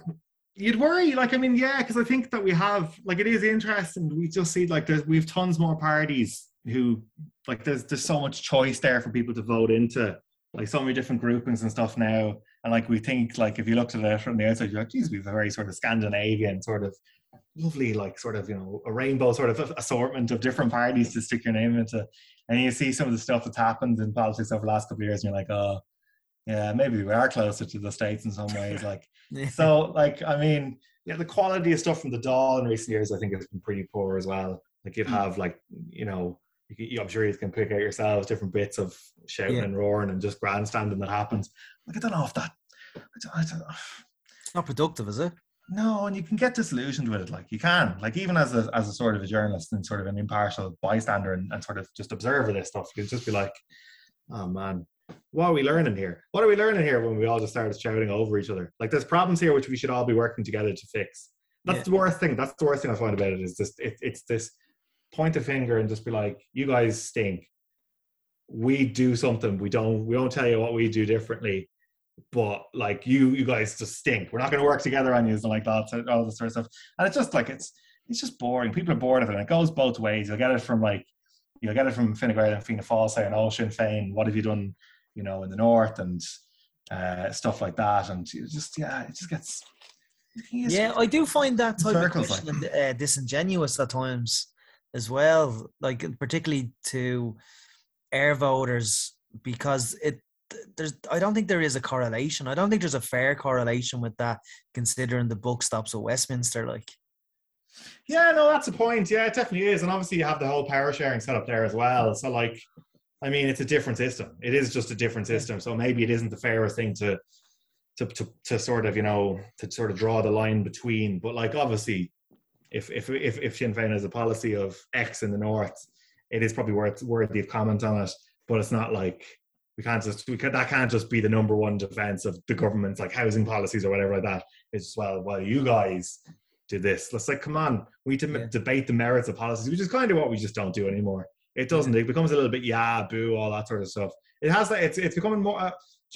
You'd worry, like, I mean, yeah, because I think that we have, like, it is interesting. We just see, like, there's we have tons more parties who, like, there's there's so much choice there for people to vote into, like, so many different groupings and stuff now. And, like, we think, like, if you looked at it from the outside, you're like, geez, we have a very sort of Scandinavian sort of lovely, like, sort of, you know, a rainbow sort of assortment of different parties to stick your name into. And you see some of the stuff that's happened in politics over the last couple of years, and you're like, oh, yeah, maybe we are closer to the States in some ways. Like, yeah. So, like, I mean, yeah, the quality of stuff from the Dáil in recent years, I think, has been pretty poor as well. Like, you'd have, like, you know, you, you, I'm sure you can pick out yourselves different bits of shouting yeah. and roaring and just grandstanding that happens. Like, I don't know if that, I don't, I don't know. It's not productive, is it? No, and you can get disillusioned with it. Like, you can, like, even as a as a sort of a journalist and sort of an impartial bystander and, and sort of just observer this stuff, you can just be like, oh man, what are we learning here? What are we learning here when we all just started shouting over each other? Like, there's problems here which we should all be working together to fix. That's yeah. the worst thing. That's the worst thing I find about it is just it, it's this point a finger and just be like, you guys stink. We do something. We don't. We don't tell you what we do differently. But like you, you guys just stink. We're not going to work together on you, and like that, so all this sort of stuff. And it's just like it's it's just boring. People are bored of it, and it goes both ways. You'll get it from like you'll get it from Fine Gael and Fianna Fáil saying, "Oh, Sinn Féin, what have you done?" You know, in the north and uh, stuff like that. And it just yeah, it just gets yeah. I do find that type circles, of question like. uh, disingenuous at times as well, like particularly to air voters, because it. There's, I don't think there is a correlation. I don't think there's a fair correlation with that, considering the book stops at Westminster. Like, yeah, no, that's a point. Yeah, it definitely is, and obviously you have the whole power sharing set up there as well. So, like, I mean, it's a different system. It is just a different system. So maybe it isn't the fairest thing to, to, to, to sort of, you know, to sort of draw the line between. But like, obviously, if if if, if Sinn Féin has a policy of X in the north, it is probably worth worthy of comment on it. But it's not like. We can't just we can, that can't just be the number one defense of the government's like housing policies or whatever like that. It's just, well, well, you guys do this. Let's like, come on, we need to yeah. debate the merits of policies, which is kind of what we just don't do anymore. It doesn't. It becomes a little bit yeah, boo, all that sort of stuff. It has that. It's it's becoming more. Uh,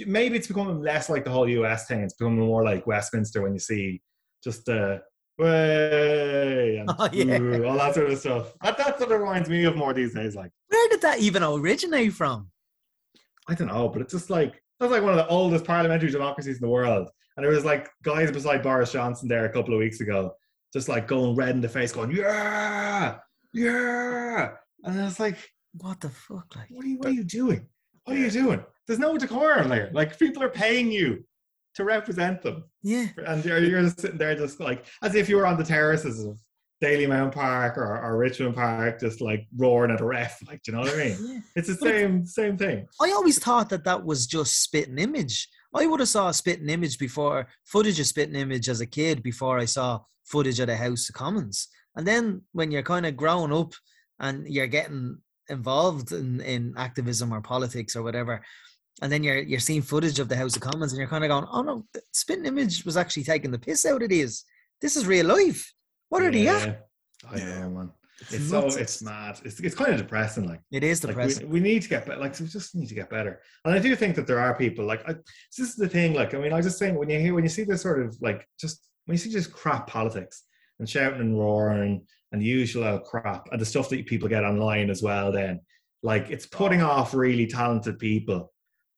maybe it's becoming less like the whole U S thing. It's becoming more like Westminster when you see just the uh, way and oh, yeah. boo, all that sort of stuff. That that's what it reminds me of more these days. Like, where did that even originate from? I don't know, but it's just like, that's like one of the oldest parliamentary democracies in the world. And there was like guys beside Boris Johnson there a couple of weeks ago, just like going red in the face going, yeah, yeah. And I was like, what the fuck? Like, what are you, what are you doing? What are you doing? There's no decorum there. Like, people are paying you to represent them. Yeah. And you're, you're just sitting there just like, as if you were on the terraces of Dalymount Park or, or Richmond Park, just like roaring at a ref, like, do you know what I mean? Yeah. It's the same same thing. I always thought that that was just spitting image. I would have saw a spitting image before footage of spitting image as a kid before I saw footage of the House of Commons. And then when you're kind of growing up and you're getting involved in, in activism or politics or whatever, and then you're you're seeing footage of the House of Commons and you're kind of going, oh no, spitting image was actually taking the piss out of these. This is real life. What are yeah. they at? I know, man. It's, it's so, it's mad. It's it's kind of depressing. Like, it is depressing. Like, we, we need to get better. Like, we just need to get better. And I do think that there are people, like, I, this is the thing, like, I mean, I was just saying, when you hear, when you see this sort of, like, just, when you see just crap politics and shouting and roaring and the usual crap and the stuff that people get online as well then, like, it's putting off really talented people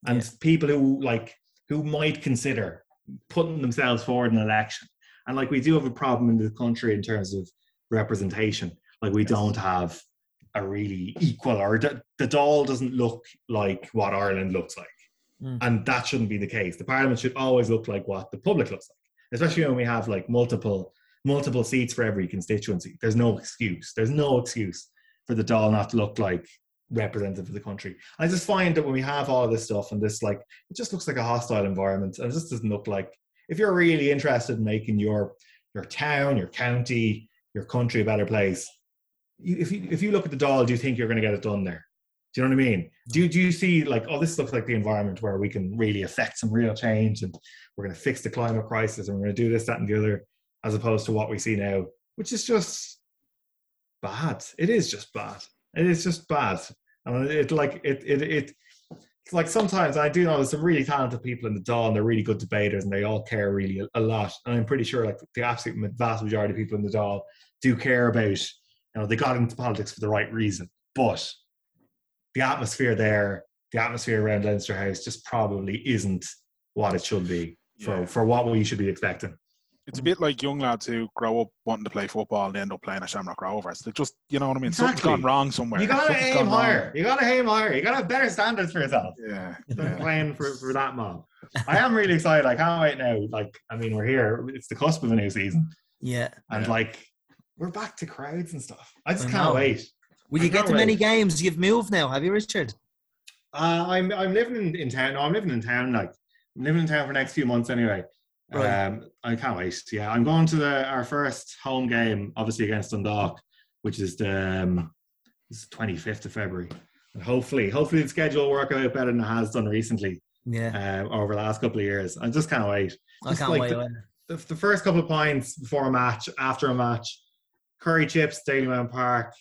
and yeah. people who, like, who might consider putting themselves forward in an election. And like, we do have a problem in the country in terms of representation. Like, we yes. don't have a really equal, or the, the Dáil doesn't look like what Ireland looks like. Mm. And that shouldn't be the case. The Parliament should always look like what the public looks like, especially when we have like multiple multiple seats for every constituency. There's no excuse. There's no excuse for the Dáil not to look like representative of the country. I just find that when we have all of this stuff and this, like, it just looks like a hostile environment, and it just doesn't look like. If you're really interested in making your your town, your county, your country a better place, you, if you if you look at the Dáil, do you think you're going to get it done there? Do you know what I mean? Do you, do you see like, oh, this looks like the environment where we can really affect some real change and we're going to fix the climate crisis and we're going to do this, that, and the other, as opposed to what we see now, which is just bad. It is just bad. It is just bad. And it like it it it. Like, sometimes I do know there's some really talented people in the Dáil and they're really good debaters and they all care really a lot. And I'm pretty sure like the absolute vast majority of people in the Dáil do care about, you know, they got into politics for the right reason. But the atmosphere there, the atmosphere around Leinster House just probably isn't what it should be for, yeah. for what we should be expecting. It's a bit like young lads who grow up wanting to play football and end up playing at Shamrock Rovers. They just, you know what I mean? Exactly. Something's gone wrong somewhere. You gotta Something's aim higher. Wrong. You gotta aim higher. You gotta have better standards for yourself. Yeah. Than yeah. playing for, for that mob. I am really excited. I can't wait now. Like, I mean, we're here. It's the cusp of a new season. Yeah. And yeah. like, we're back to crowds and stuff. I just I can't wait. Will you get to wait. many games? You've moved now, have you, Richard? Uh, I'm I'm living in, in town. No, I'm living in town. Like, I'm living in town for the next few months anyway. Right. Um, I can't wait. Yeah, I'm going to the, our first home game, obviously against Dundalk, which is the um, twenty-fifth of February. And hopefully, hopefully the schedule will work out better than it has done recently. Yeah, uh, over the last couple of years. I just can't wait. I just can't like wait. The, the, the first couple of pints before a match, after a match, curry chips, Dalymount Park.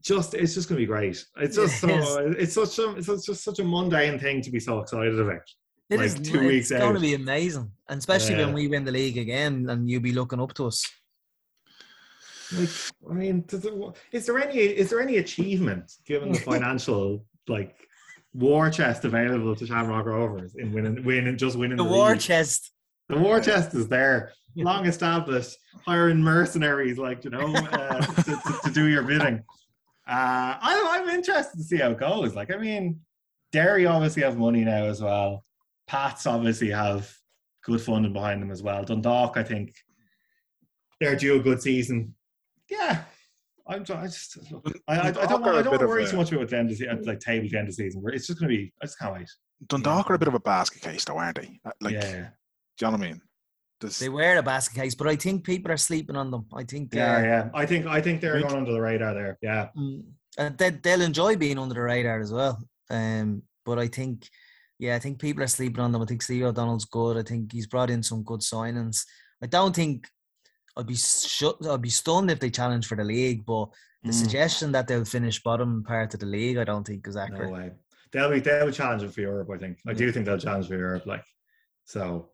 Just it's just going to be great. It's just it so it's such a it's just such a mundane thing to be so excited about. It like is two weeks it's out. Going to be amazing, and especially uh, when we win the league again, and you'll be looking up to us. Like, I mean, is there any is there any achievement given the financial like war chest available to Shamrock Rovers in winning, winning just winning the, the war league? chest? The war chest is there, long established, hiring mercenaries like you know uh, to, to, to do your bidding. Uh, I, I'm interested to see how it goes. Like, I mean, Derry obviously have money now as well. Pats obviously have good funding behind them as well. Dundalk, I think, they're due a good season. Yeah, I'm. I just. I, I, I don't. I don't worry a, too much about them. Like table at the end of the season, it's just going to be. I just can't wait. Dundalk yeah. are a bit of a basket case, though, aren't they? Like, yeah. Do you know what I mean? Does... They were a basket case, but I think people are sleeping on them. I think. Yeah, yeah. I think. I think they're right. going under the radar there. Yeah. And they, they'll enjoy being under the radar as well. Um, but I think. Yeah, I think people are sleeping on them. I think Steve O'Donnell's good. I think he's brought in some good signings. I don't think I'd be sh- I'd be stunned if they challenge for the league, but the mm. suggestion that they'll finish bottom part of the league, I don't think is accurate. No way. They'll be they'll be challenging for Europe. I think I do think they'll challenge for Europe. Like, so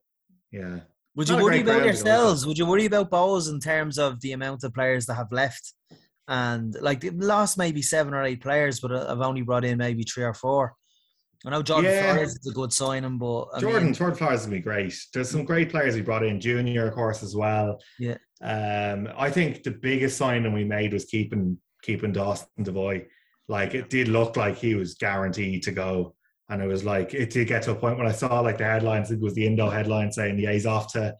yeah. Would you worry about yourselves? Would you worry about Bowes in terms of the amount of players that have left? And like they've lost maybe seven or eight players, but I've only brought in maybe three or four. I know Jordan yeah. Flores is a good signing, but... I Jordan, mean, Jordan Flores is going to be great. There's some great players we brought in. Junior, of course, as well. Yeah. Um, I think the biggest signing we made was keeping keeping Dawson Devoy. Like, it did look like he was guaranteed to go. And it was like, it did get to a point when I saw, like, the headlines. It was the Indo headline saying the A's off to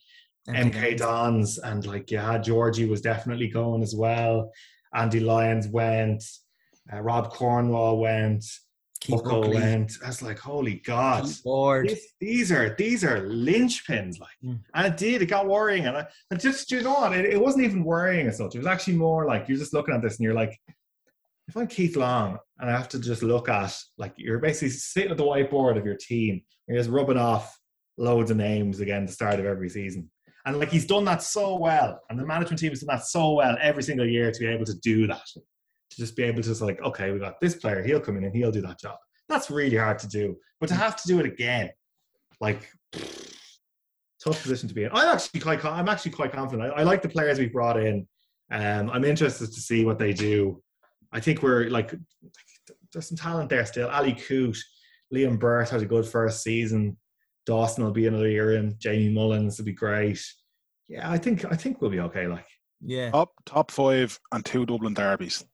M K Dons. And, like, yeah, Georgie was definitely going as well. Andy Lyons went. Uh, Rob Cornwall went. Buckle went. I was like, holy God. These, these are these are linchpins. Like, mm. And it did, it got worrying. And I, I just, you know, it, it wasn't even worrying as such. It was actually more like, you're just looking at this and you're like, if I'm Keith Long and I have to just look at, like, you're basically sitting at the whiteboard of your team. You're just rubbing off loads of names again at the start of every season. And, like, he's done that so well. And the management team has done that so well every single year to be able to do that. To just be able to just like, okay, we got this player, he'll come in and he'll do that job. That's really hard to do. But to have to do it again, like, tough position to be in. I'm actually quite, I'm actually quite confident. I, I like the players we brought in. Um, I'm interested to see what they do. I think we're like, there's some talent there still. Ali Coote, Liam Burt had a good first season. Dawson will be another year in. Jamie Mullins will be great. Yeah, I think I think we'll be okay. Like, yeah, top top five and two Dublin derbies.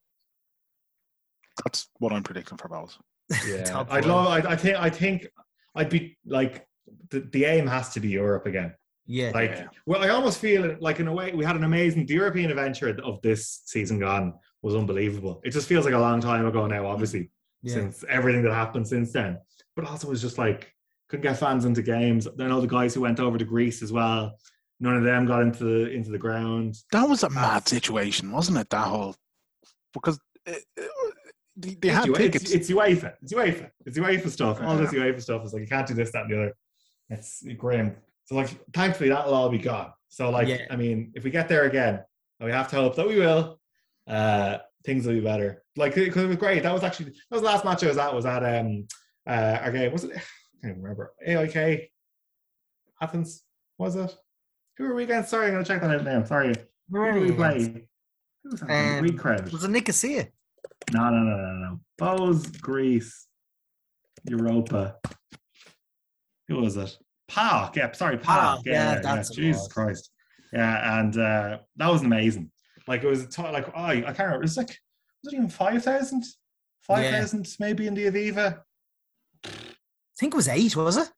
That's what I'm predicting for Bowles. Yeah, I'd love. I, I think. I think. I'd be like the, the aim has to be Europe again. Yeah. Like, yeah. well, I almost feel like in a way we had an amazing the European adventure of this season gone was unbelievable. It just feels like a long time ago now, obviously, yeah. since everything that happened since then. But also, it was just like couldn't get fans into games. I know the guys who went over to Greece as well. None of them got into the, into the ground. That was a mad situation, wasn't it? That whole because. It, it, They, they had tickets. It's, it's UEFA. It's UEFA. It's UEFA stuff. All this UEFA stuff is like, you can't do this, that, and the other. It's grim. So, like, thankfully, that'll all be gone. So, like, yeah. I mean, if we get there again, and we have to hope that we will, uh, things will be better. Like, because it was great. That was actually, that was the last match I was at, was at um, uh, our game. Was it, I can't remember. A I K? Athens? Was it? Who were we against? Sorry, I'm going to check that out now. Sorry. Where did we play? Who was that? We crowd. Was it Nicosia? No, no, no, no, no. Bowes, Greece, Europa. Who was it? Park, yeah, sorry, Park. Ah, yeah, yeah, that's yeah. Jesus Christ. Yeah, and uh, that was amazing. Like, it was, t- like, oh, I can't remember. It was like, was it even five thousand? five thousand yeah. maybe in the Aviva? I think it was eight, was it?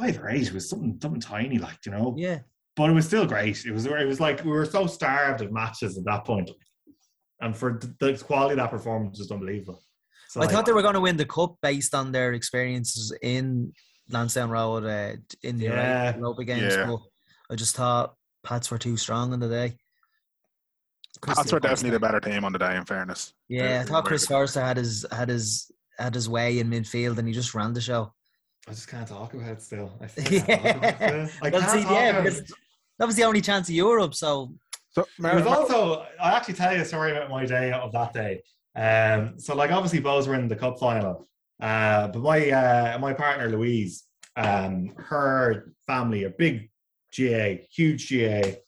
Five or eight. It was something, something tiny, like, you know? Yeah. But it was still great. It was, it was like, we were so starved of matches at that point. And for the, the quality of that performance was unbelievable. So, I like, thought they were going to win the Cup based on their experiences in Lansdowne Road uh, in the yeah, Europa games, yeah. But I just thought Pats were too strong on the day. Chris Pats were definitely the better team on the day, in fairness. Yeah, yeah I thought Chris Forster had his had his had his way in midfield, and he just ran the show. I just can't talk about it still. I think yeah. I can't see, talk yeah, about it. That was the only chance of Europe. So, so Mar- it was also I actually tell you a story about my day of that day. Um, so like obviously, Bows were in the cup final. Uh, but my uh, my partner Louise, um, her family are big G A, huge G A.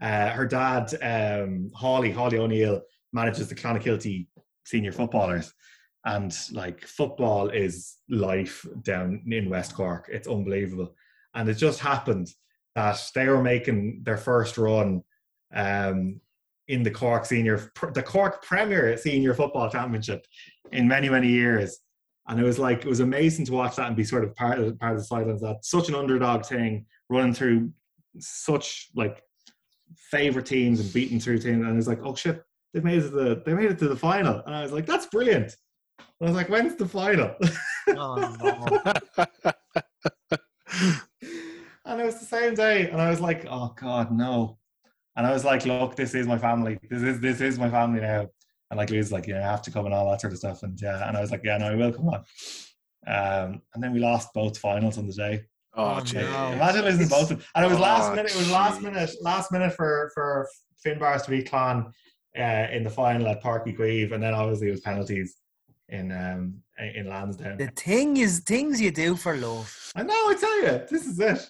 Uh, her dad, um, Holly, Holly O'Neill, manages the Clonakilty senior footballers, and like football is life down in West Cork. It's unbelievable, and it just happened that they were making their first run um, in the Cork senior, the Cork Premier Senior Football Championship in many many years. And it was like, it was amazing to watch that and be sort of part of, part of the sidelines. That such an underdog thing, running through such like favorite teams and beating through teams. And it was like, oh shit, they made it to the, they made it to the final. And I was like, that's brilliant. And I was like, when's the final? Oh, no. And it was the same day. And I was like, oh God, no. And I was like, look, this is my family. This is, this is my family now. And like Louise was like, yeah, I have to come and all that sort of stuff. And yeah, and I was like, yeah, no, I will come on. Um, and then we lost both finals on the day. Oh, jeez. No. Imagine losing it's, both of them. And it was oh, last minute, it was last minute, last minute for, for Finn Bars to beat Clon uh, in the final at Parky Grieve. And then obviously it was penalties in um, in Lansdowne. The thing is, things you do for love. I know, I tell you, this is it.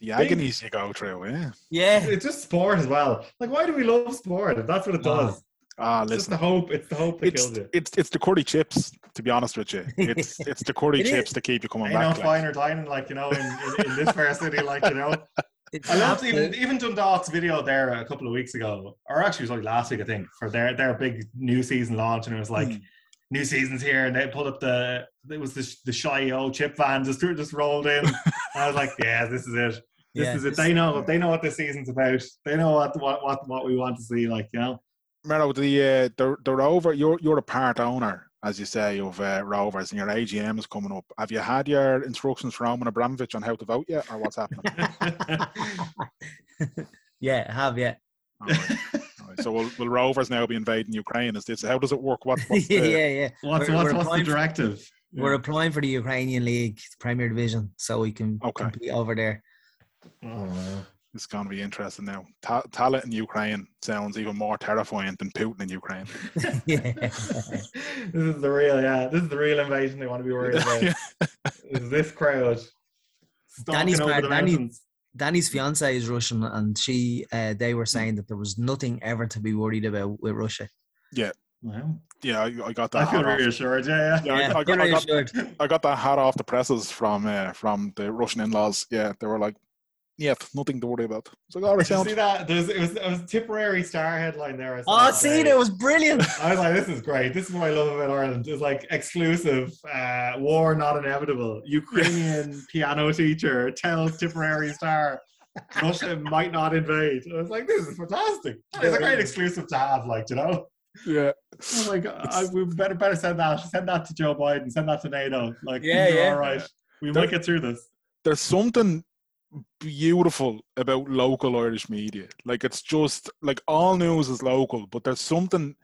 The agonies you go through, yeah. Yeah. It's just sport as well. Like, why do we love sport if that's what it does? Oh. Ah, it's just the hope. It's the hope that it's, kills it. It's it's the Cordy chips, to be honest with you. It's it's the Cordy chips to keep you coming ain't back. Ain't no finer dining, like you know, in, in, in this fair city, like you know. It's I loved even even Dundalk's video there a couple of weeks ago, or actually it was like last week, I think, for their their big new season launch, and it was like mm. new season's here, and they pulled up the it was the the shy old chip van just just rolled in, and I was like, yeah, this is it. This yeah, is it. They know they know what this season's about. They know what what what, what we want to see, like you know. Mero, the, uh, the the Rover, you're you're a part owner, as you say, of uh, Rovers, and your A G M is coming up. Have you had your instructions from Roman Abramovich on how to vote yet, or what's happening? Yeah, I have, yeah. All right. All right. So will, will Rovers now be invading Ukraine? Is this, how does it work? What, what's the, yeah, yeah. What's, we're, what's, we're what's the directive? For, we're applying for the Ukrainian League, the Premier Division, so we can okay. compete over there. Oh. It's going to be interesting now. Ta- Talit in Ukraine sounds even more terrifying than Putin in Ukraine. Yeah. This is the real, yeah. This is the real invasion they want to be worried about. Yeah. Is this crowd. Danny's, over the Danny, Danny's fiance is Russian, and she, uh, they were saying that there was nothing ever to be worried about with Russia. Yeah. Wow. Yeah, I, I got that. I feel reassured. Yeah, yeah. yeah, yeah I, I, got, I, got, I got that hat off the presses from uh, from the Russian in-laws. Yeah, they were like, yeah, nothing to worry about. So like, oh, did you see that? There's, it was, it was a Tipperary Star headline there. I oh, see, it was brilliant. I was like, this is great. This is what I love about Ireland. It's like exclusive, uh, war not inevitable. Ukrainian piano teacher tells Tipperary Star Russia might not invade. I was like, this is fantastic. It's a great exclusive to have, like, you know? Yeah. Oh my God. I, we better, better send that. Send that to Joe Biden. Send that to NATO. Like, yeah, yeah. All right. We there, might get through this. There's something beautiful about local Irish media. Like, it's just like all news is local, but there's something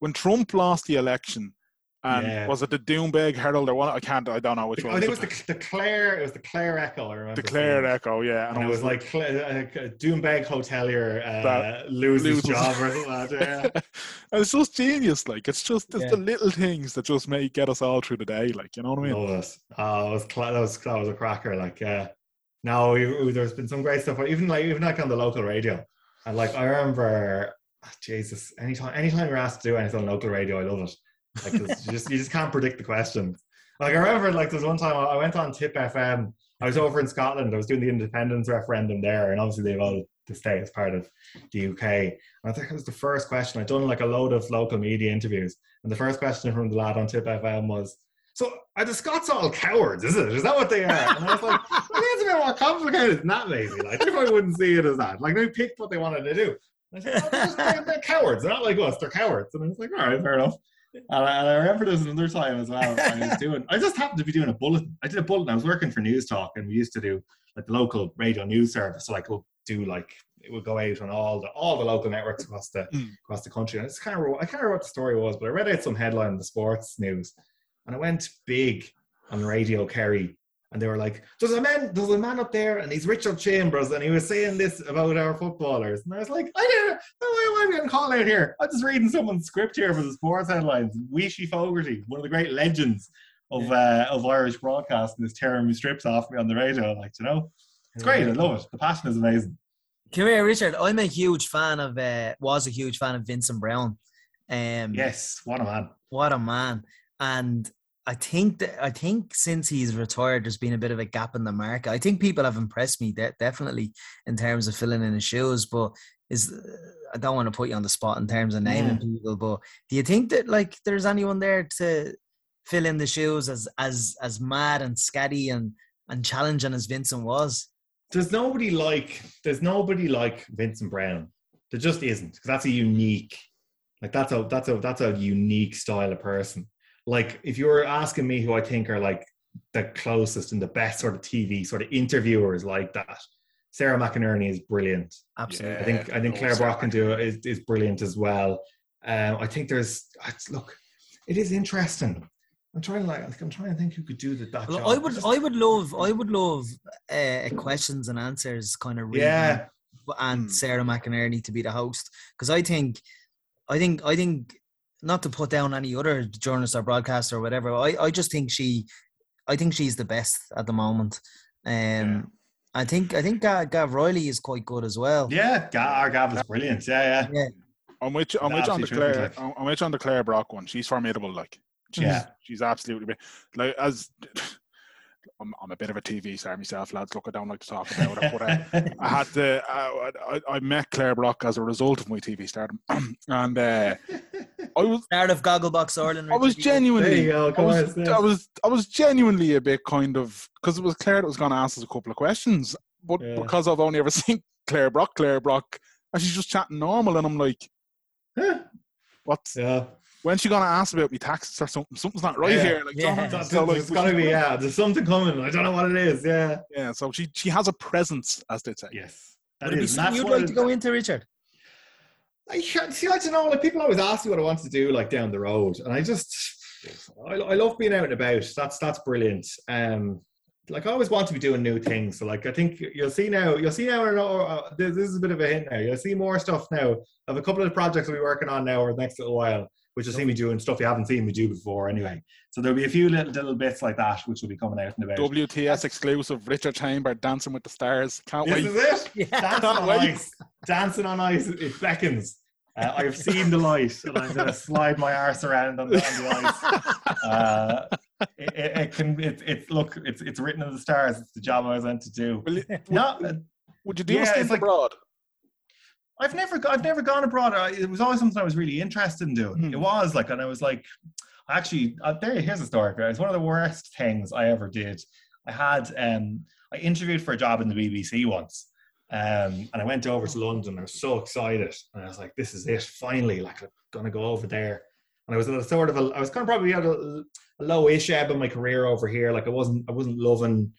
when Trump lost the election, and yeah. was it the Doonbeg Herald or one? I can't, I don't know which the, one. I think it was the, the Clare. It was the Clare Echo. I remember the Clare Echo, yeah. And, and it was, was like a Doonbeg hotelier uh, loses loses job or something like that. Yeah. And it's just genius. Like, it's just it's yeah. the little things that just make get us all through the day. Like, you know what I mean? Oh, that uh, was that was that was a cracker. Like, yeah. Uh, No, there's been some great stuff, even like even like on the local radio. And like I remember, oh, Jesus, anytime anytime you're asked to do anything on local radio, I love it. Like you just you just can't predict the questions. Like I remember, like there's one time I went on Tip F M. I was over in Scotland, I was doing the independence referendum there, and obviously they've all to stay as part of the U K. And I think it was the first question, I'd done like a load of local media interviews, and the first question from the lad on Tip F M was, so are the Scots all cowards, is it? Is that what they are? And I was like, I think it's a bit more complicated than that, maybe. Like, they probably wouldn't see it as that. Like, they picked what they wanted to do. And I said, no, they're, just, they're, they're cowards. They're not like us. They're cowards. And I was like, all right, fair enough. And I, and I remember there was another time as well. I was doing, I just happened to be doing a bulletin. I did a bulletin. I was working for News Talk, and we used to do like the local radio news service. So like we'll do like, it would go out on all the all the local networks across the mm. across the country. And it's kind of, I can't remember what the story was, but I read out some headline in the sports news, and I went big on Radio Kerry. And they were like, there's a man, there's a man up there, and he's Richard Chambers, and he was saying this about our footballers. And I was like, I didn't, why am I getting called out here? I'm just reading someone's script here for the sports headlines. Weeshy Fogarty, one of the great legends of uh, of Irish broadcasting, is tearing me strips off me on the radio. Like, you know, it's great. I love it. The passion is amazing. Come here, Richard. I'm a huge fan of, uh, was a huge fan of Vincent Brown. Um, yes, what a man. What a man. And I think that I think since he's retired, there's been a bit of a gap in the market. I think people have impressed me de- definitely in terms of filling in his shoes. But is I don't want to put you on the spot in terms of naming yeah. people. But do you think that like there's anyone there to fill in the shoes as as as mad and scatty and and challenging as Vincent was? There's nobody like there's nobody like Vincent Brown. There just isn't, because that's a unique like that's a that's a that's a unique style of person. Like, if you were asking me who I think are, like, the closest and the best sort of T V sort of interviewers like that, Sarah McInerney is brilliant. Absolutely. Yeah, I think I think Claire Brock can do it, is, is brilliant as well. Um, I think there's, look, it is interesting. I'm trying to, like, I'm trying to think who could do the, that well, job. I would, Just, I would love, I would love uh, questions and answers kind of reading yeah. and Sarah McInerney to be the host. Because I think, I think, I think, not to put down any other journalist or broadcaster or whatever. I, I just think she, I think she's the best at the moment. Um, yeah. I think I think Gav, Gav Reilly is quite good as well. Yeah, Gav, Gav is brilliant. Yeah, yeah. yeah. I'm with I'm with on the Claire. I'm with on the Claire Brock one. She's formidable. Like, she's, yeah, she's absolutely like as. I'm, I'm a bit of a T V star myself, lads. Look, I don't like to talk about it, but uh, I had to. I, I, I met Claire Brock as a result of my T V stardom, and uh, I was part of Gogglebox Ireland. I was genuinely, go, I, was, I was, I was genuinely a bit kind of, because it was Claire that was going to ask us a couple of questions, but yeah. because I've only ever seen Claire Brock, Claire Brock, and she's just chatting normal, and I'm like, huh? What's yeah. When's she gonna ask about me taxes or something? Something's not right yeah. here. Like, yeah. so, so like, it's gotta be yeah. There's something coming. I don't know what it is. Yeah. Yeah. So she she has a presence, as they say. Yes. That Would is. It be you'd like to go into, Richard? I see. I don't know. Like, people always ask me what I want to do, like down the road, and I just I, I love being out and about. That's that's brilliant. Um, like I always want to be doing new things. So like I think you'll see now. You'll see now. Uh, this is a bit of a hint now. You'll see more stuff now. I have a couple of projects I'll be working on now over the next little while, which you'll see me doing stuff you haven't seen me do before anyway. So there'll be a few little, little bits like that which will be coming out in about. W T S exclusive, Richard Chambers, Dancing with the Stars. Can't this wait. This is it. Yeah. Dancing on Ice. Dancing on Ice, it beckons. Uh, I've seen the light, and I'm going to slide my arse around on the, on the ice. Uh, it, it, it can, it's, it, look, it's it's written in the stars. It's the job I was meant to do. Will you, no, would, uh, would you do yeah, stuff like, abroad? I've never, I've never gone abroad. It was always something I was really interested in doing. Mm. It was like, and I was like, actually, uh, there. Here's a story. It's one of the worst things I ever did. I had, um, I interviewed for a job in the B B C once, um, and I went over to London. I was so excited, and I was like, this is it, finally. Like, I'm gonna go over there. And I was at a sort of, a, I was kind of probably at a, a low-ish ebb in my career over here. Like, I wasn't, I wasn't loving.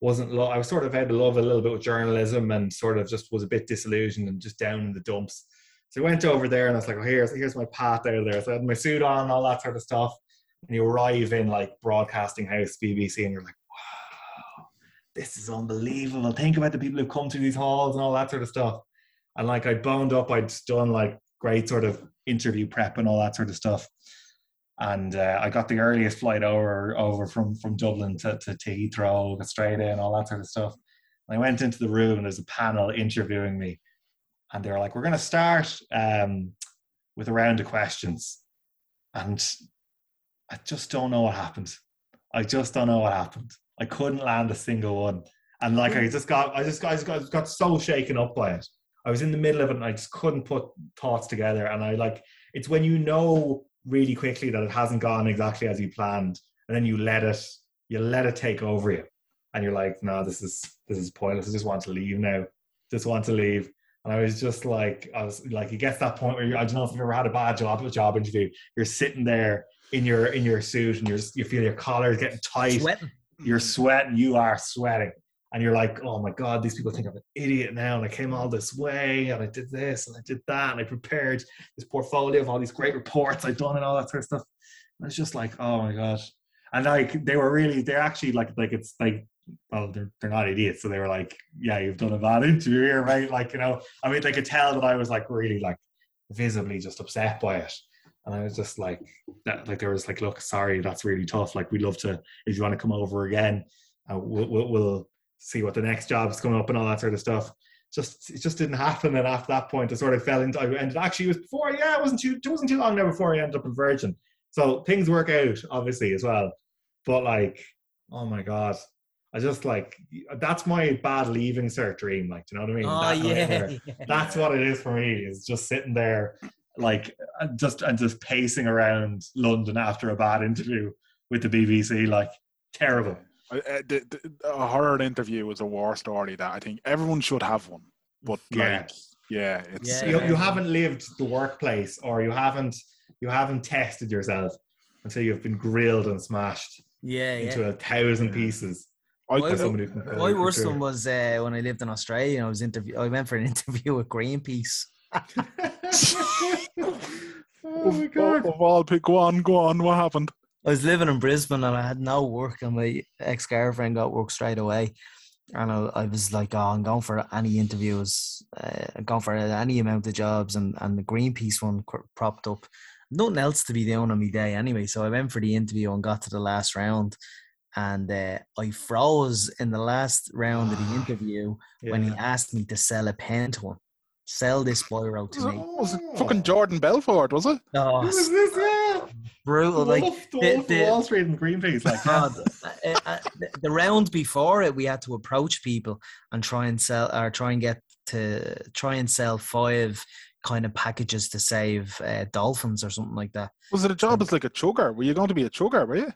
Wasn't lo- I was sort of out of love a little bit with journalism, and sort of just was a bit disillusioned and just down in the dumps. So I went over there, and I was like, "Oh, here's here's my path out of there." So I had my suit on, and all that sort of stuff. And you arrive in like Broadcasting House, B B C, and you're like, "Wow, this is unbelievable!" Think about the people who've come through these halls and all that sort of stuff. And like I boned up, I'd done like great sort of interview prep and all that sort of stuff. And uh, I got the earliest flight over over from, from Dublin to, to, to Heathrow, got straight in, all that sort of stuff. And I went into the room, and there's a panel interviewing me. And they were like, we're going to start um, with a round of questions. And I just don't know what happened. I just don't know what happened. I couldn't land a single one. And like, I just got, I just got, I just got, got so shaken up by it. I was in the middle of it and I just couldn't put thoughts together. And I like, it's when you know really quickly that it hasn't gone exactly as you planned, and then you let it, you let it take over you. And you're like, no, this is, this is pointless. I just want to leave now. Just want to leave. And I was just like, I was like, you get to that point where you're, I don't know if you've ever had a bad job, a job interview. You're sitting there in your, in your suit and you're, you feel your collar getting tight. Sweating. You're sweating. You are sweating. And you're like, oh my God, these people think I'm an idiot now. And I came all this way and I did this and I did that. And I prepared this portfolio of all these great reports I'd done and all that sort of stuff. And it's just like, oh my God. And like, they were really, they're actually like, like, it's like, well, they're, they're not idiots. So they were like, yeah, you've done a bad interview here, right? Like, you know, I mean, they could tell that I was like really like visibly just upset by it. And I was just like, that, like, they were just like, look, sorry, that's really tough. Like, we'd love to, if you want to come over again, uh, we'll, we'll, we'll see what the next job's coming up and all that sort of stuff. Just it just didn't happen. And after that point, I sort of fell into. I ended actually it was before. Yeah, it wasn't too. It wasn't too long now before I ended up in Virgin. So things work out obviously as well. But like, oh my God, I just like that's my bad leaving cert dream. Like, do you know what I mean? Oh that yeah, yeah, that's what it is for me. Is just sitting there, like just and just pacing around London after a bad interview with the B B C. Like terrible. Uh, the, the, a horror interview was a war story that I think everyone should have one, but yeah, like, yeah, it's, yeah. You, you haven't lived the workplace, or you haven't you haven't tested yourself until you've been grilled and smashed yeah, into yeah. a thousand pieces. I, my my worst one was uh, when I lived in Australia. And I was interview. I went for an interview with Greenpeace. Oh my God! Of all, pick one. Go on. What happened? I was living in Brisbane and I had no work, and my ex-girlfriend got work straight away, and I, I was like, oh, I'm going for any interviews, uh, I'm going for any amount of jobs, and, and the Greenpeace one propped up. Nothing else to be doing on my day anyway, so I went for the interview and got to the last round, and uh, I froze in the last round of the interview yeah. when he asked me to sell a pen to him. Sell this Biro to me. Oh, was it fucking Jordan Belfort, was it? Oh, Who was this, yeah? Brutal. Like, the, the, Wall Street and Greenpeace. Like God, uh, uh, the round before it, we had to approach people and try and sell, or try and get to, try and sell five kind of packages to save uh, dolphins or something like that. Was it a job as like a chugger? Were you going to be a chugger, were you?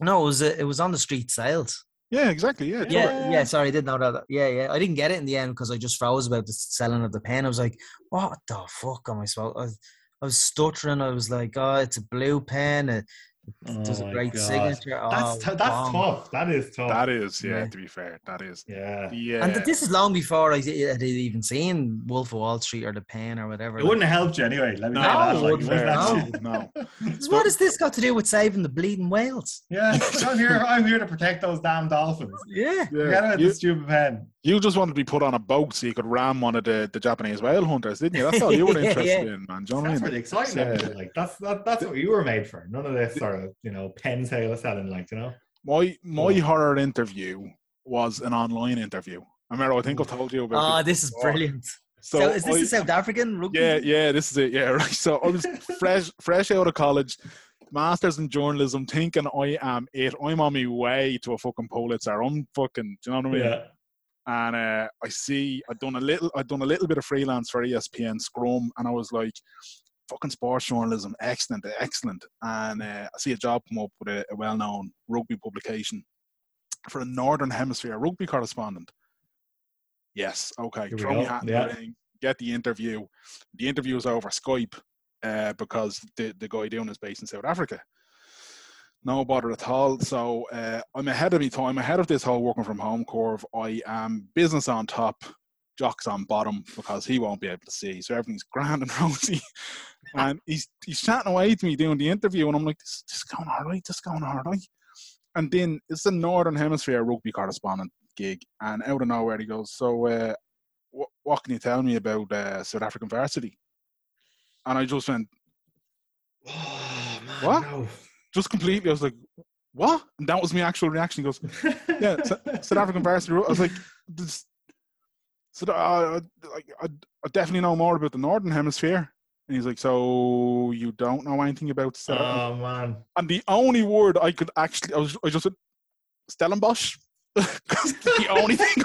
No, it was, a, it was on the street sales. Yeah, exactly. Yeah, yeah, yeah, yeah. Sorry, I didn't know that. Yeah, yeah. I didn't get it in the end because I just froze about the selling of the pen. I was like, what the fuck am I supposed? I was, I was stuttering. I was like, oh, it's a blue pen. It, it does oh a great God. signature. That's, oh, t- that's wow. tough. That is tough. That is, yeah, yeah, to be fair. That is. Yeah. yeah. And this is long before I had even seen Wolf of Wall Street or the pen or whatever. It like, wouldn't have helped you anyway. Let me no, that. Like, no. no. So what has this got to do with saving the bleeding whales? Yeah. I'm here, I'm here to protect those damn dolphins. Yeah. yeah. Get out of the stupid pen. You just wanted to be put on a boat so you could ram one of the, the Japanese whale hunters, didn't you? That's all you were interested yeah, yeah. in, man. Do you know that's what I mean? Really exciting. Yeah. Like that's that, that's what you were made for. None of this sort of you know pen sale selling, like you know. My my yeah. horror interview was an online interview. I remember. I think I told you about. Oh, this, this is brilliant. So, so is this I, a South African rugby? Yeah, yeah, this is it. Yeah, right. So I was fresh fresh out of college. Masters in journalism, thinking I am it. I'm on my way to a fucking Pulitzer. I'm fucking. Do you know what I mean? Yeah. And uh, I see, I'd done a little, I'd done a little bit of freelance for E S P N Scrum, and I was like, "Fucking sports journalism, excellent, excellent." And uh, I see a job come up with a, a well-known rugby publication for a Northern Hemisphere rugby correspondent. Yes, okay, throw me hat in the ring, get the interview. The interview is over Skype uh, because the the guy doing is based in South Africa. No bother at all. So uh, I'm ahead of me time, ahead of this whole working from home curve. I am business on top, jocks on bottom, because he won't be able to see. So everything's grand and rosy. And he's he's chatting away to me doing the interview. And I'm like, this is going all right, this is going all right. And then it's the Northern Hemisphere rugby correspondent gig. And out of nowhere, he goes, so uh, wh- what can you tell me about uh, South African varsity? And I just went, oh, man, what? No. Just completely, I was like, what? And that was my actual reaction. He goes, yeah, South African varsity. I was like, so I, I, I definitely know more about the Northern Hemisphere. And he's like, so you don't know anything about South Africa? Oh, man. And the only word I could actually, I was, I just said, Stellenbosch? The only thing.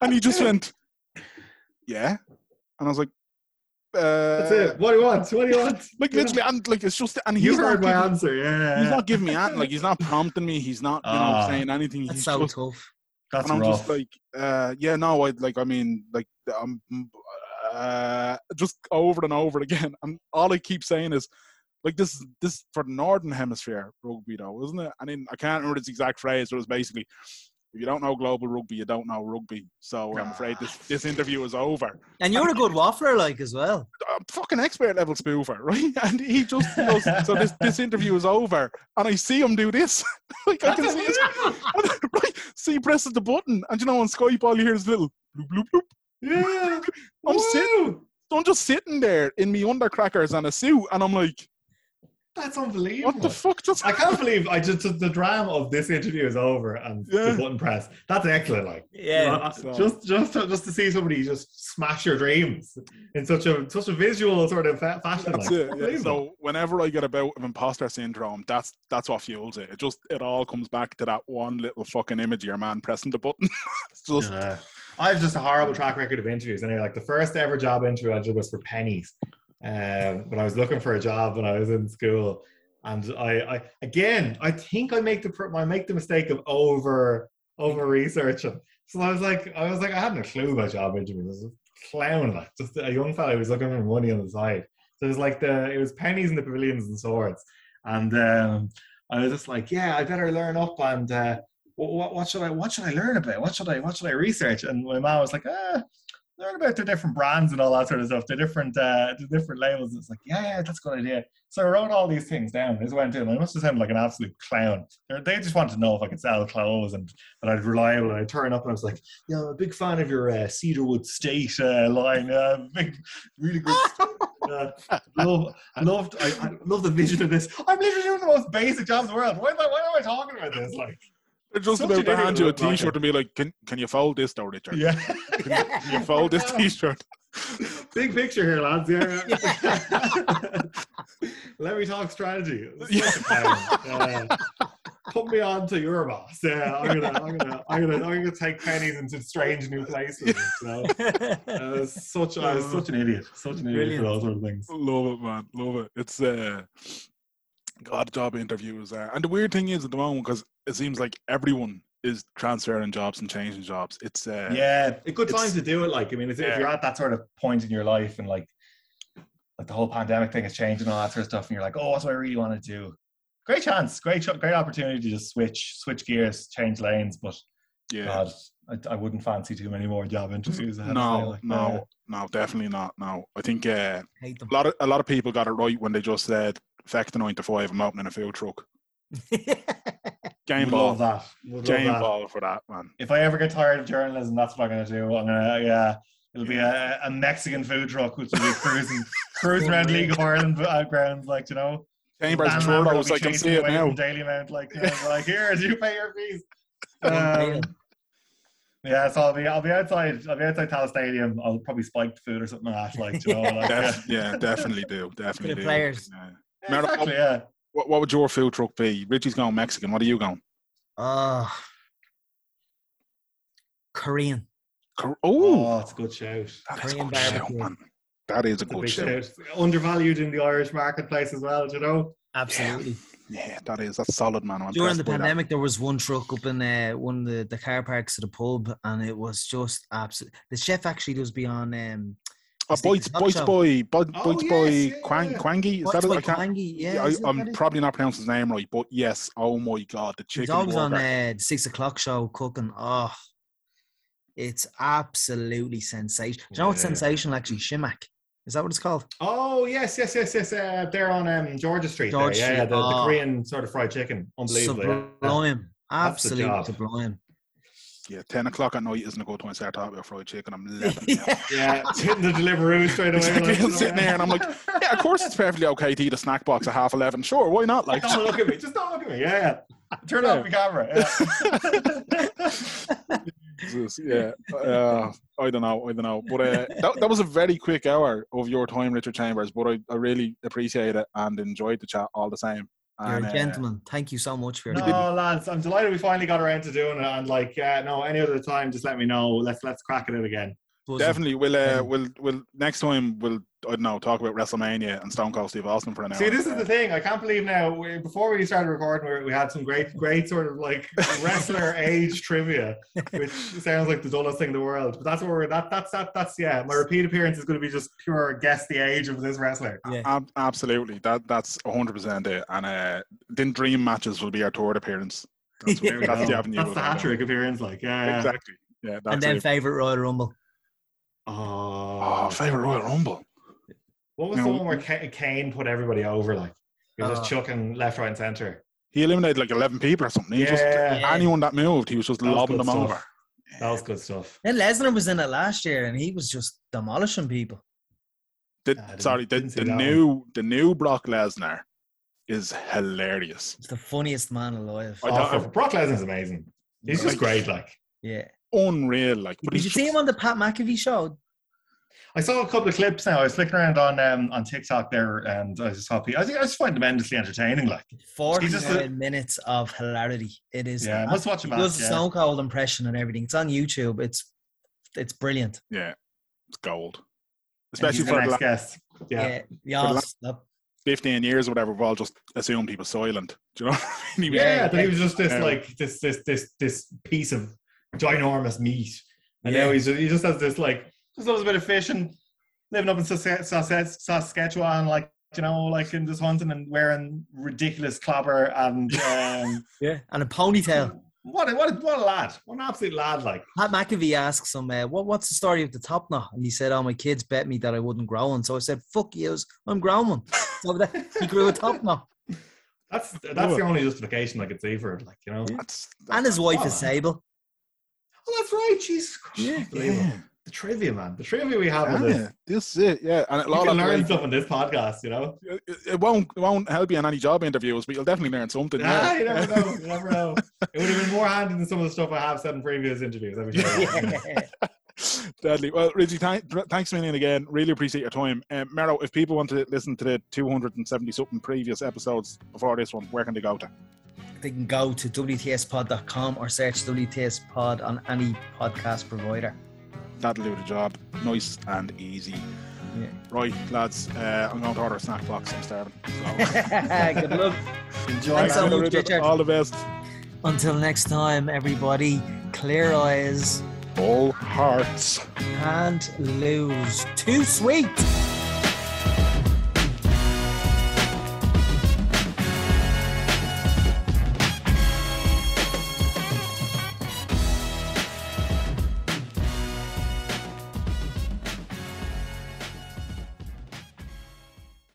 And he just went, yeah. And I was like, Uh, that's it. What do you want? What do you want? Like you literally, know? And like it's just, and he's you heard not my giving, answer. Yeah, he's not giving me an, like he's not prompting me. He's not, you uh, know, saying anything. That's he's so just, tough. That's and rough. I'm just like, uh, yeah, no, I like. I mean, like, I'm uh, just over and over again, and all I keep saying is, like, this, this for the Northern Hemisphere rugby, though, isn't it? I mean, I can't remember its exact phrase, but it was basically, if you don't know global rugby, you don't know rugby. So I'm afraid this, this interview is over. And you're and, a good waffler, like, as well. I'm fucking expert level spoofer, right? And he just goes, so this, this interview is over. And I see him do this. Like, I can see his, right? So he presses the button. And, you know, on Skype, all you hear is little bloop, bloop, bloop. Yeah. I'm, sitting, I'm just sitting there in me undercrackers and a suit. And I'm like, that's unbelievable. What the fuck? Just I can't believe I just, just the drama of this interview is over and yeah. the button press. That's excellent. Like, yeah, you know, so. just just to, just to see somebody just smash your dreams in such a such a visual sort of fa- fashion. That's like, it. Yeah. So whenever I get a bout of imposter syndrome, that's that's what fuels it. It just it all comes back to that one little fucking image of your man pressing the button. It's just. Yeah. I have just a horrible track record of interviews. Anyway, like the first ever job interview I did was for pennies. Um, when I was looking for a job when I was in school, and I, I again, I think I make the I make the mistake of over over researching. So I was like, I was like, I hadn't a clue about job interviews. I was a clown, like just a young fella who was looking for money on the side. So it was like the it was pennies in the pavilions and swords, and um, I was just like, yeah, I better learn up and uh, what what should I what should I learn about? What should I what should I research? And my mom was like, ah. learn about the different brands and all that sort of stuff, the different uh, the different labels. It's like, yeah, yeah, that's a good idea. So I wrote all these things down. I just went in. I must have sounded like an absolute clown. They're, they just wanted to know if I could sell clothes and that I'd reliable. And I turn up and I was like, yeah, I'm a big fan of your uh, Cedarwood State uh, line. Uh, big, really good. uh, love, loved, I, I love the vision of this. I'm literally doing the most basic job in the world. Why am I, why am I talking about this? Like. They're just Such about to hand you a t-shirt market. And be like, can can you fold this though, Richard? Yeah. Can, you, can you fold this t-shirt? Big picture here, lads. Yeah. Let me talk strategy. Yeah. Uh, put me on to your boss. Yeah, I'm gonna, I'm gonna, I'm gonna, I'm gonna take pennies into strange new places. So, uh, such, I was such an idiot, such an idiot for all sort of things. Love it, man. Love it. It's uh, God, job interviews. Uh, and the weird thing is at the moment, because it seems like everyone is transferring jobs and changing jobs. It's uh, yeah, a good time to do it. Like, I mean, if, yeah. if you're at that sort of point in your life and like, like the whole pandemic thing has changed and all that sort of stuff, and you're like, oh, that's what I really want to do. Great chance, great, great opportunity to just switch, switch gears, change lanes. But yeah, God, I, I wouldn't fancy too many more job interviews. I no, say, like, no, uh, no, definitely not. No, I think uh, I a lot of a lot of people got it right when they just said, "Feck the nine to five, I'm opening a food truck." Game ball. Love that. Love Game that. Ball for that, man. If I ever get tired of journalism, that's what I'm going to do. I'm going to, yeah, it'll be a, a Mexican food truck, which will be cruising, cruising around League of Ireland grounds, like, you know. Chambers and Churros, I can see it now. Dalymount, like, you know, like, here, do you pay your fees? Um, yeah, so I'll be, I'll be outside, I'll be outside Tallaght Stadium. I'll probably spike the food or something like that, like, you know. Like, Def- yeah. yeah, definitely do, definitely do. Players. Yeah. Yeah, exactly, yeah. What, what would your food truck be? Richie's going Mexican. What are you going? Uh, Korean. Cor- oh, that's a good shout. That Korean is a good shout, man. That is a good shout. shout. Undervalued in the Irish marketplace as well, do you know? Absolutely. Yeah, yeah that is. That's solid, man. I'm During the pandemic, that. there was one truck up in uh, one of the, the car parks at the pub, and it was just absolute. The chef actually does be on... Um, Oh, Boyd's Boyd's boy, Boyd's oh, boy, yes, yeah, Quang, yeah. Quangy. Is Boyd's that boy, Quangy, yeah. yeah I, I'm probably not pronouncing his name right, but yes. Oh my God, the chicken. He's always on uh, the six o'clock show cooking. Oh, it's absolutely sensational. Do you know what's yeah. sensational? Actually, Shimack. Is that what it's called? Oh yes, yes, yes, yes. Uh, they're on um, Georgia Street. Georgia there. Street. Yeah, the, oh. the Korean sort of fried chicken. Unbelievable. Sublime. Yeah. Absolutely sublime. Yeah, ten o'clock at night isn't a good time to start talking about fried chicken. I'm living yeah. yeah, hitting the Deliveroo straight away. Exactly. Like, I'm sitting there and I'm like, yeah, of course it's perfectly okay to eat a snack box at half eleven. Sure, why not? Like, don't look at me. Just don't look at me. Yeah, yeah. Turn yeah. off the camera. Yeah. Jesus, yeah. Uh, I don't know. I don't know. But uh, that, that was a very quick hour of your time, Richard Chambers. But I, I really appreciate it and enjoyed the chat all the same. You're and, a gentleman. Uh, Thank you so much for. No, it. Lads, I'm delighted we finally got around to doing it. And like, yeah, no, any other time, just let me know. Let's let's crack it out again. Definitely, we'll uh, we'll we'll next time we'll I don't know talk about WrestleMania and Stone Cold Steve Austin for an hour. See, this is the thing. I can't believe now. We, before we started recording, we, we had some great, great sort of like wrestler age trivia, which sounds like the dullest thing in the world. But that's where we're. That that's that that's yeah. My repeat appearance is going to be just pure guess the age of this wrestler. Yeah. Ab- absolutely, that that's one hundred percent it. And uh, then dream matches will be our tour appearance. That's, yeah. that's yeah. the avenue. That's the hat trick appearance, like yeah, exactly. Yeah, that's and then it. Favorite Royal Rumble. Oh, oh favourite Royal Rumble. What was now, the one where K- Kane put everybody over? Like he was uh, just chucking left, right, and centre. He eliminated like eleven people or something. He yeah, just yeah. anyone that moved, he was just that lobbing was them stuff. over. That was good stuff. And Lesnar was in it last year, and he was just demolishing people. The, nah, sorry, the, the new one. the new Brock Lesnar is hilarious. He's the funniest man alive. Oh, for, Brock Lesnar's amazing. He's right. just great. Like yeah. Unreal, like. But did you just... see him on the Pat McAfee show? I saw a couple of clips now. I was flicking around on um, on TikTok there, and I just saw people. I think I just find him endlessly entertaining. Like forty-nine a... minutes of hilarity. It is. Yeah, must watch him. He does a yeah. Stone Cold impression and everything. It's on YouTube. It's it's brilliant. Yeah, it's gold. Especially for the next la- guest. Yeah, yeah. yeah the Fifteen years or whatever, we've all just assumed he was silent. Do you know? I mean? Yeah, that he was just this yeah. like this this this this piece of. ginormous meat, and yeah. now he's just, he just has this like just loves a bit of fish and living up in Saskatchewan, like you know, like in this hunting and wearing ridiculous clobber and um, yeah, and a ponytail. What a, what a, what a lad! What an absolute lad! Like Pat McAfee asks him, uh, "What what's the story of the top knot?" And he said, "Oh, my kids bet me that I wouldn't grow one, so I said, fuck yous, I'm growing one." So that he grew a top knot. That's that's Ooh. the only justification I could see for it, like you know. That's, that's and his wife is Sable. Oh, that's right. Jesus Christ. Yeah, yeah. The trivia, man. The trivia we have yeah, with this. This is it, yeah. And a lot you can of learn great, stuff on this podcast, you know? It, it, won't, it won't help you in any job interviews, but you'll definitely learn something. Ah, yeah. You never know. You never know. It would have been more handy than some of the stuff I have said in previous interviews. I'd be sure. Deadly. Well, Richie, th- thanks a million again. Really appreciate your time. Um, Mero, if people want to listen to the two hundred seventy-something previous episodes before this one, where can they go to? They can go to W T S pod dot com or search W T S pod on any podcast provider. That'll do the job. Nice and easy. Yeah. Right, lads, uh, I'm going to order a snack box. I'm starving. So. Good luck. Enjoy. Thanks so much, Richard. All the best. Until next time, everybody, clear eyes, all hearts, and lose. Too sweet.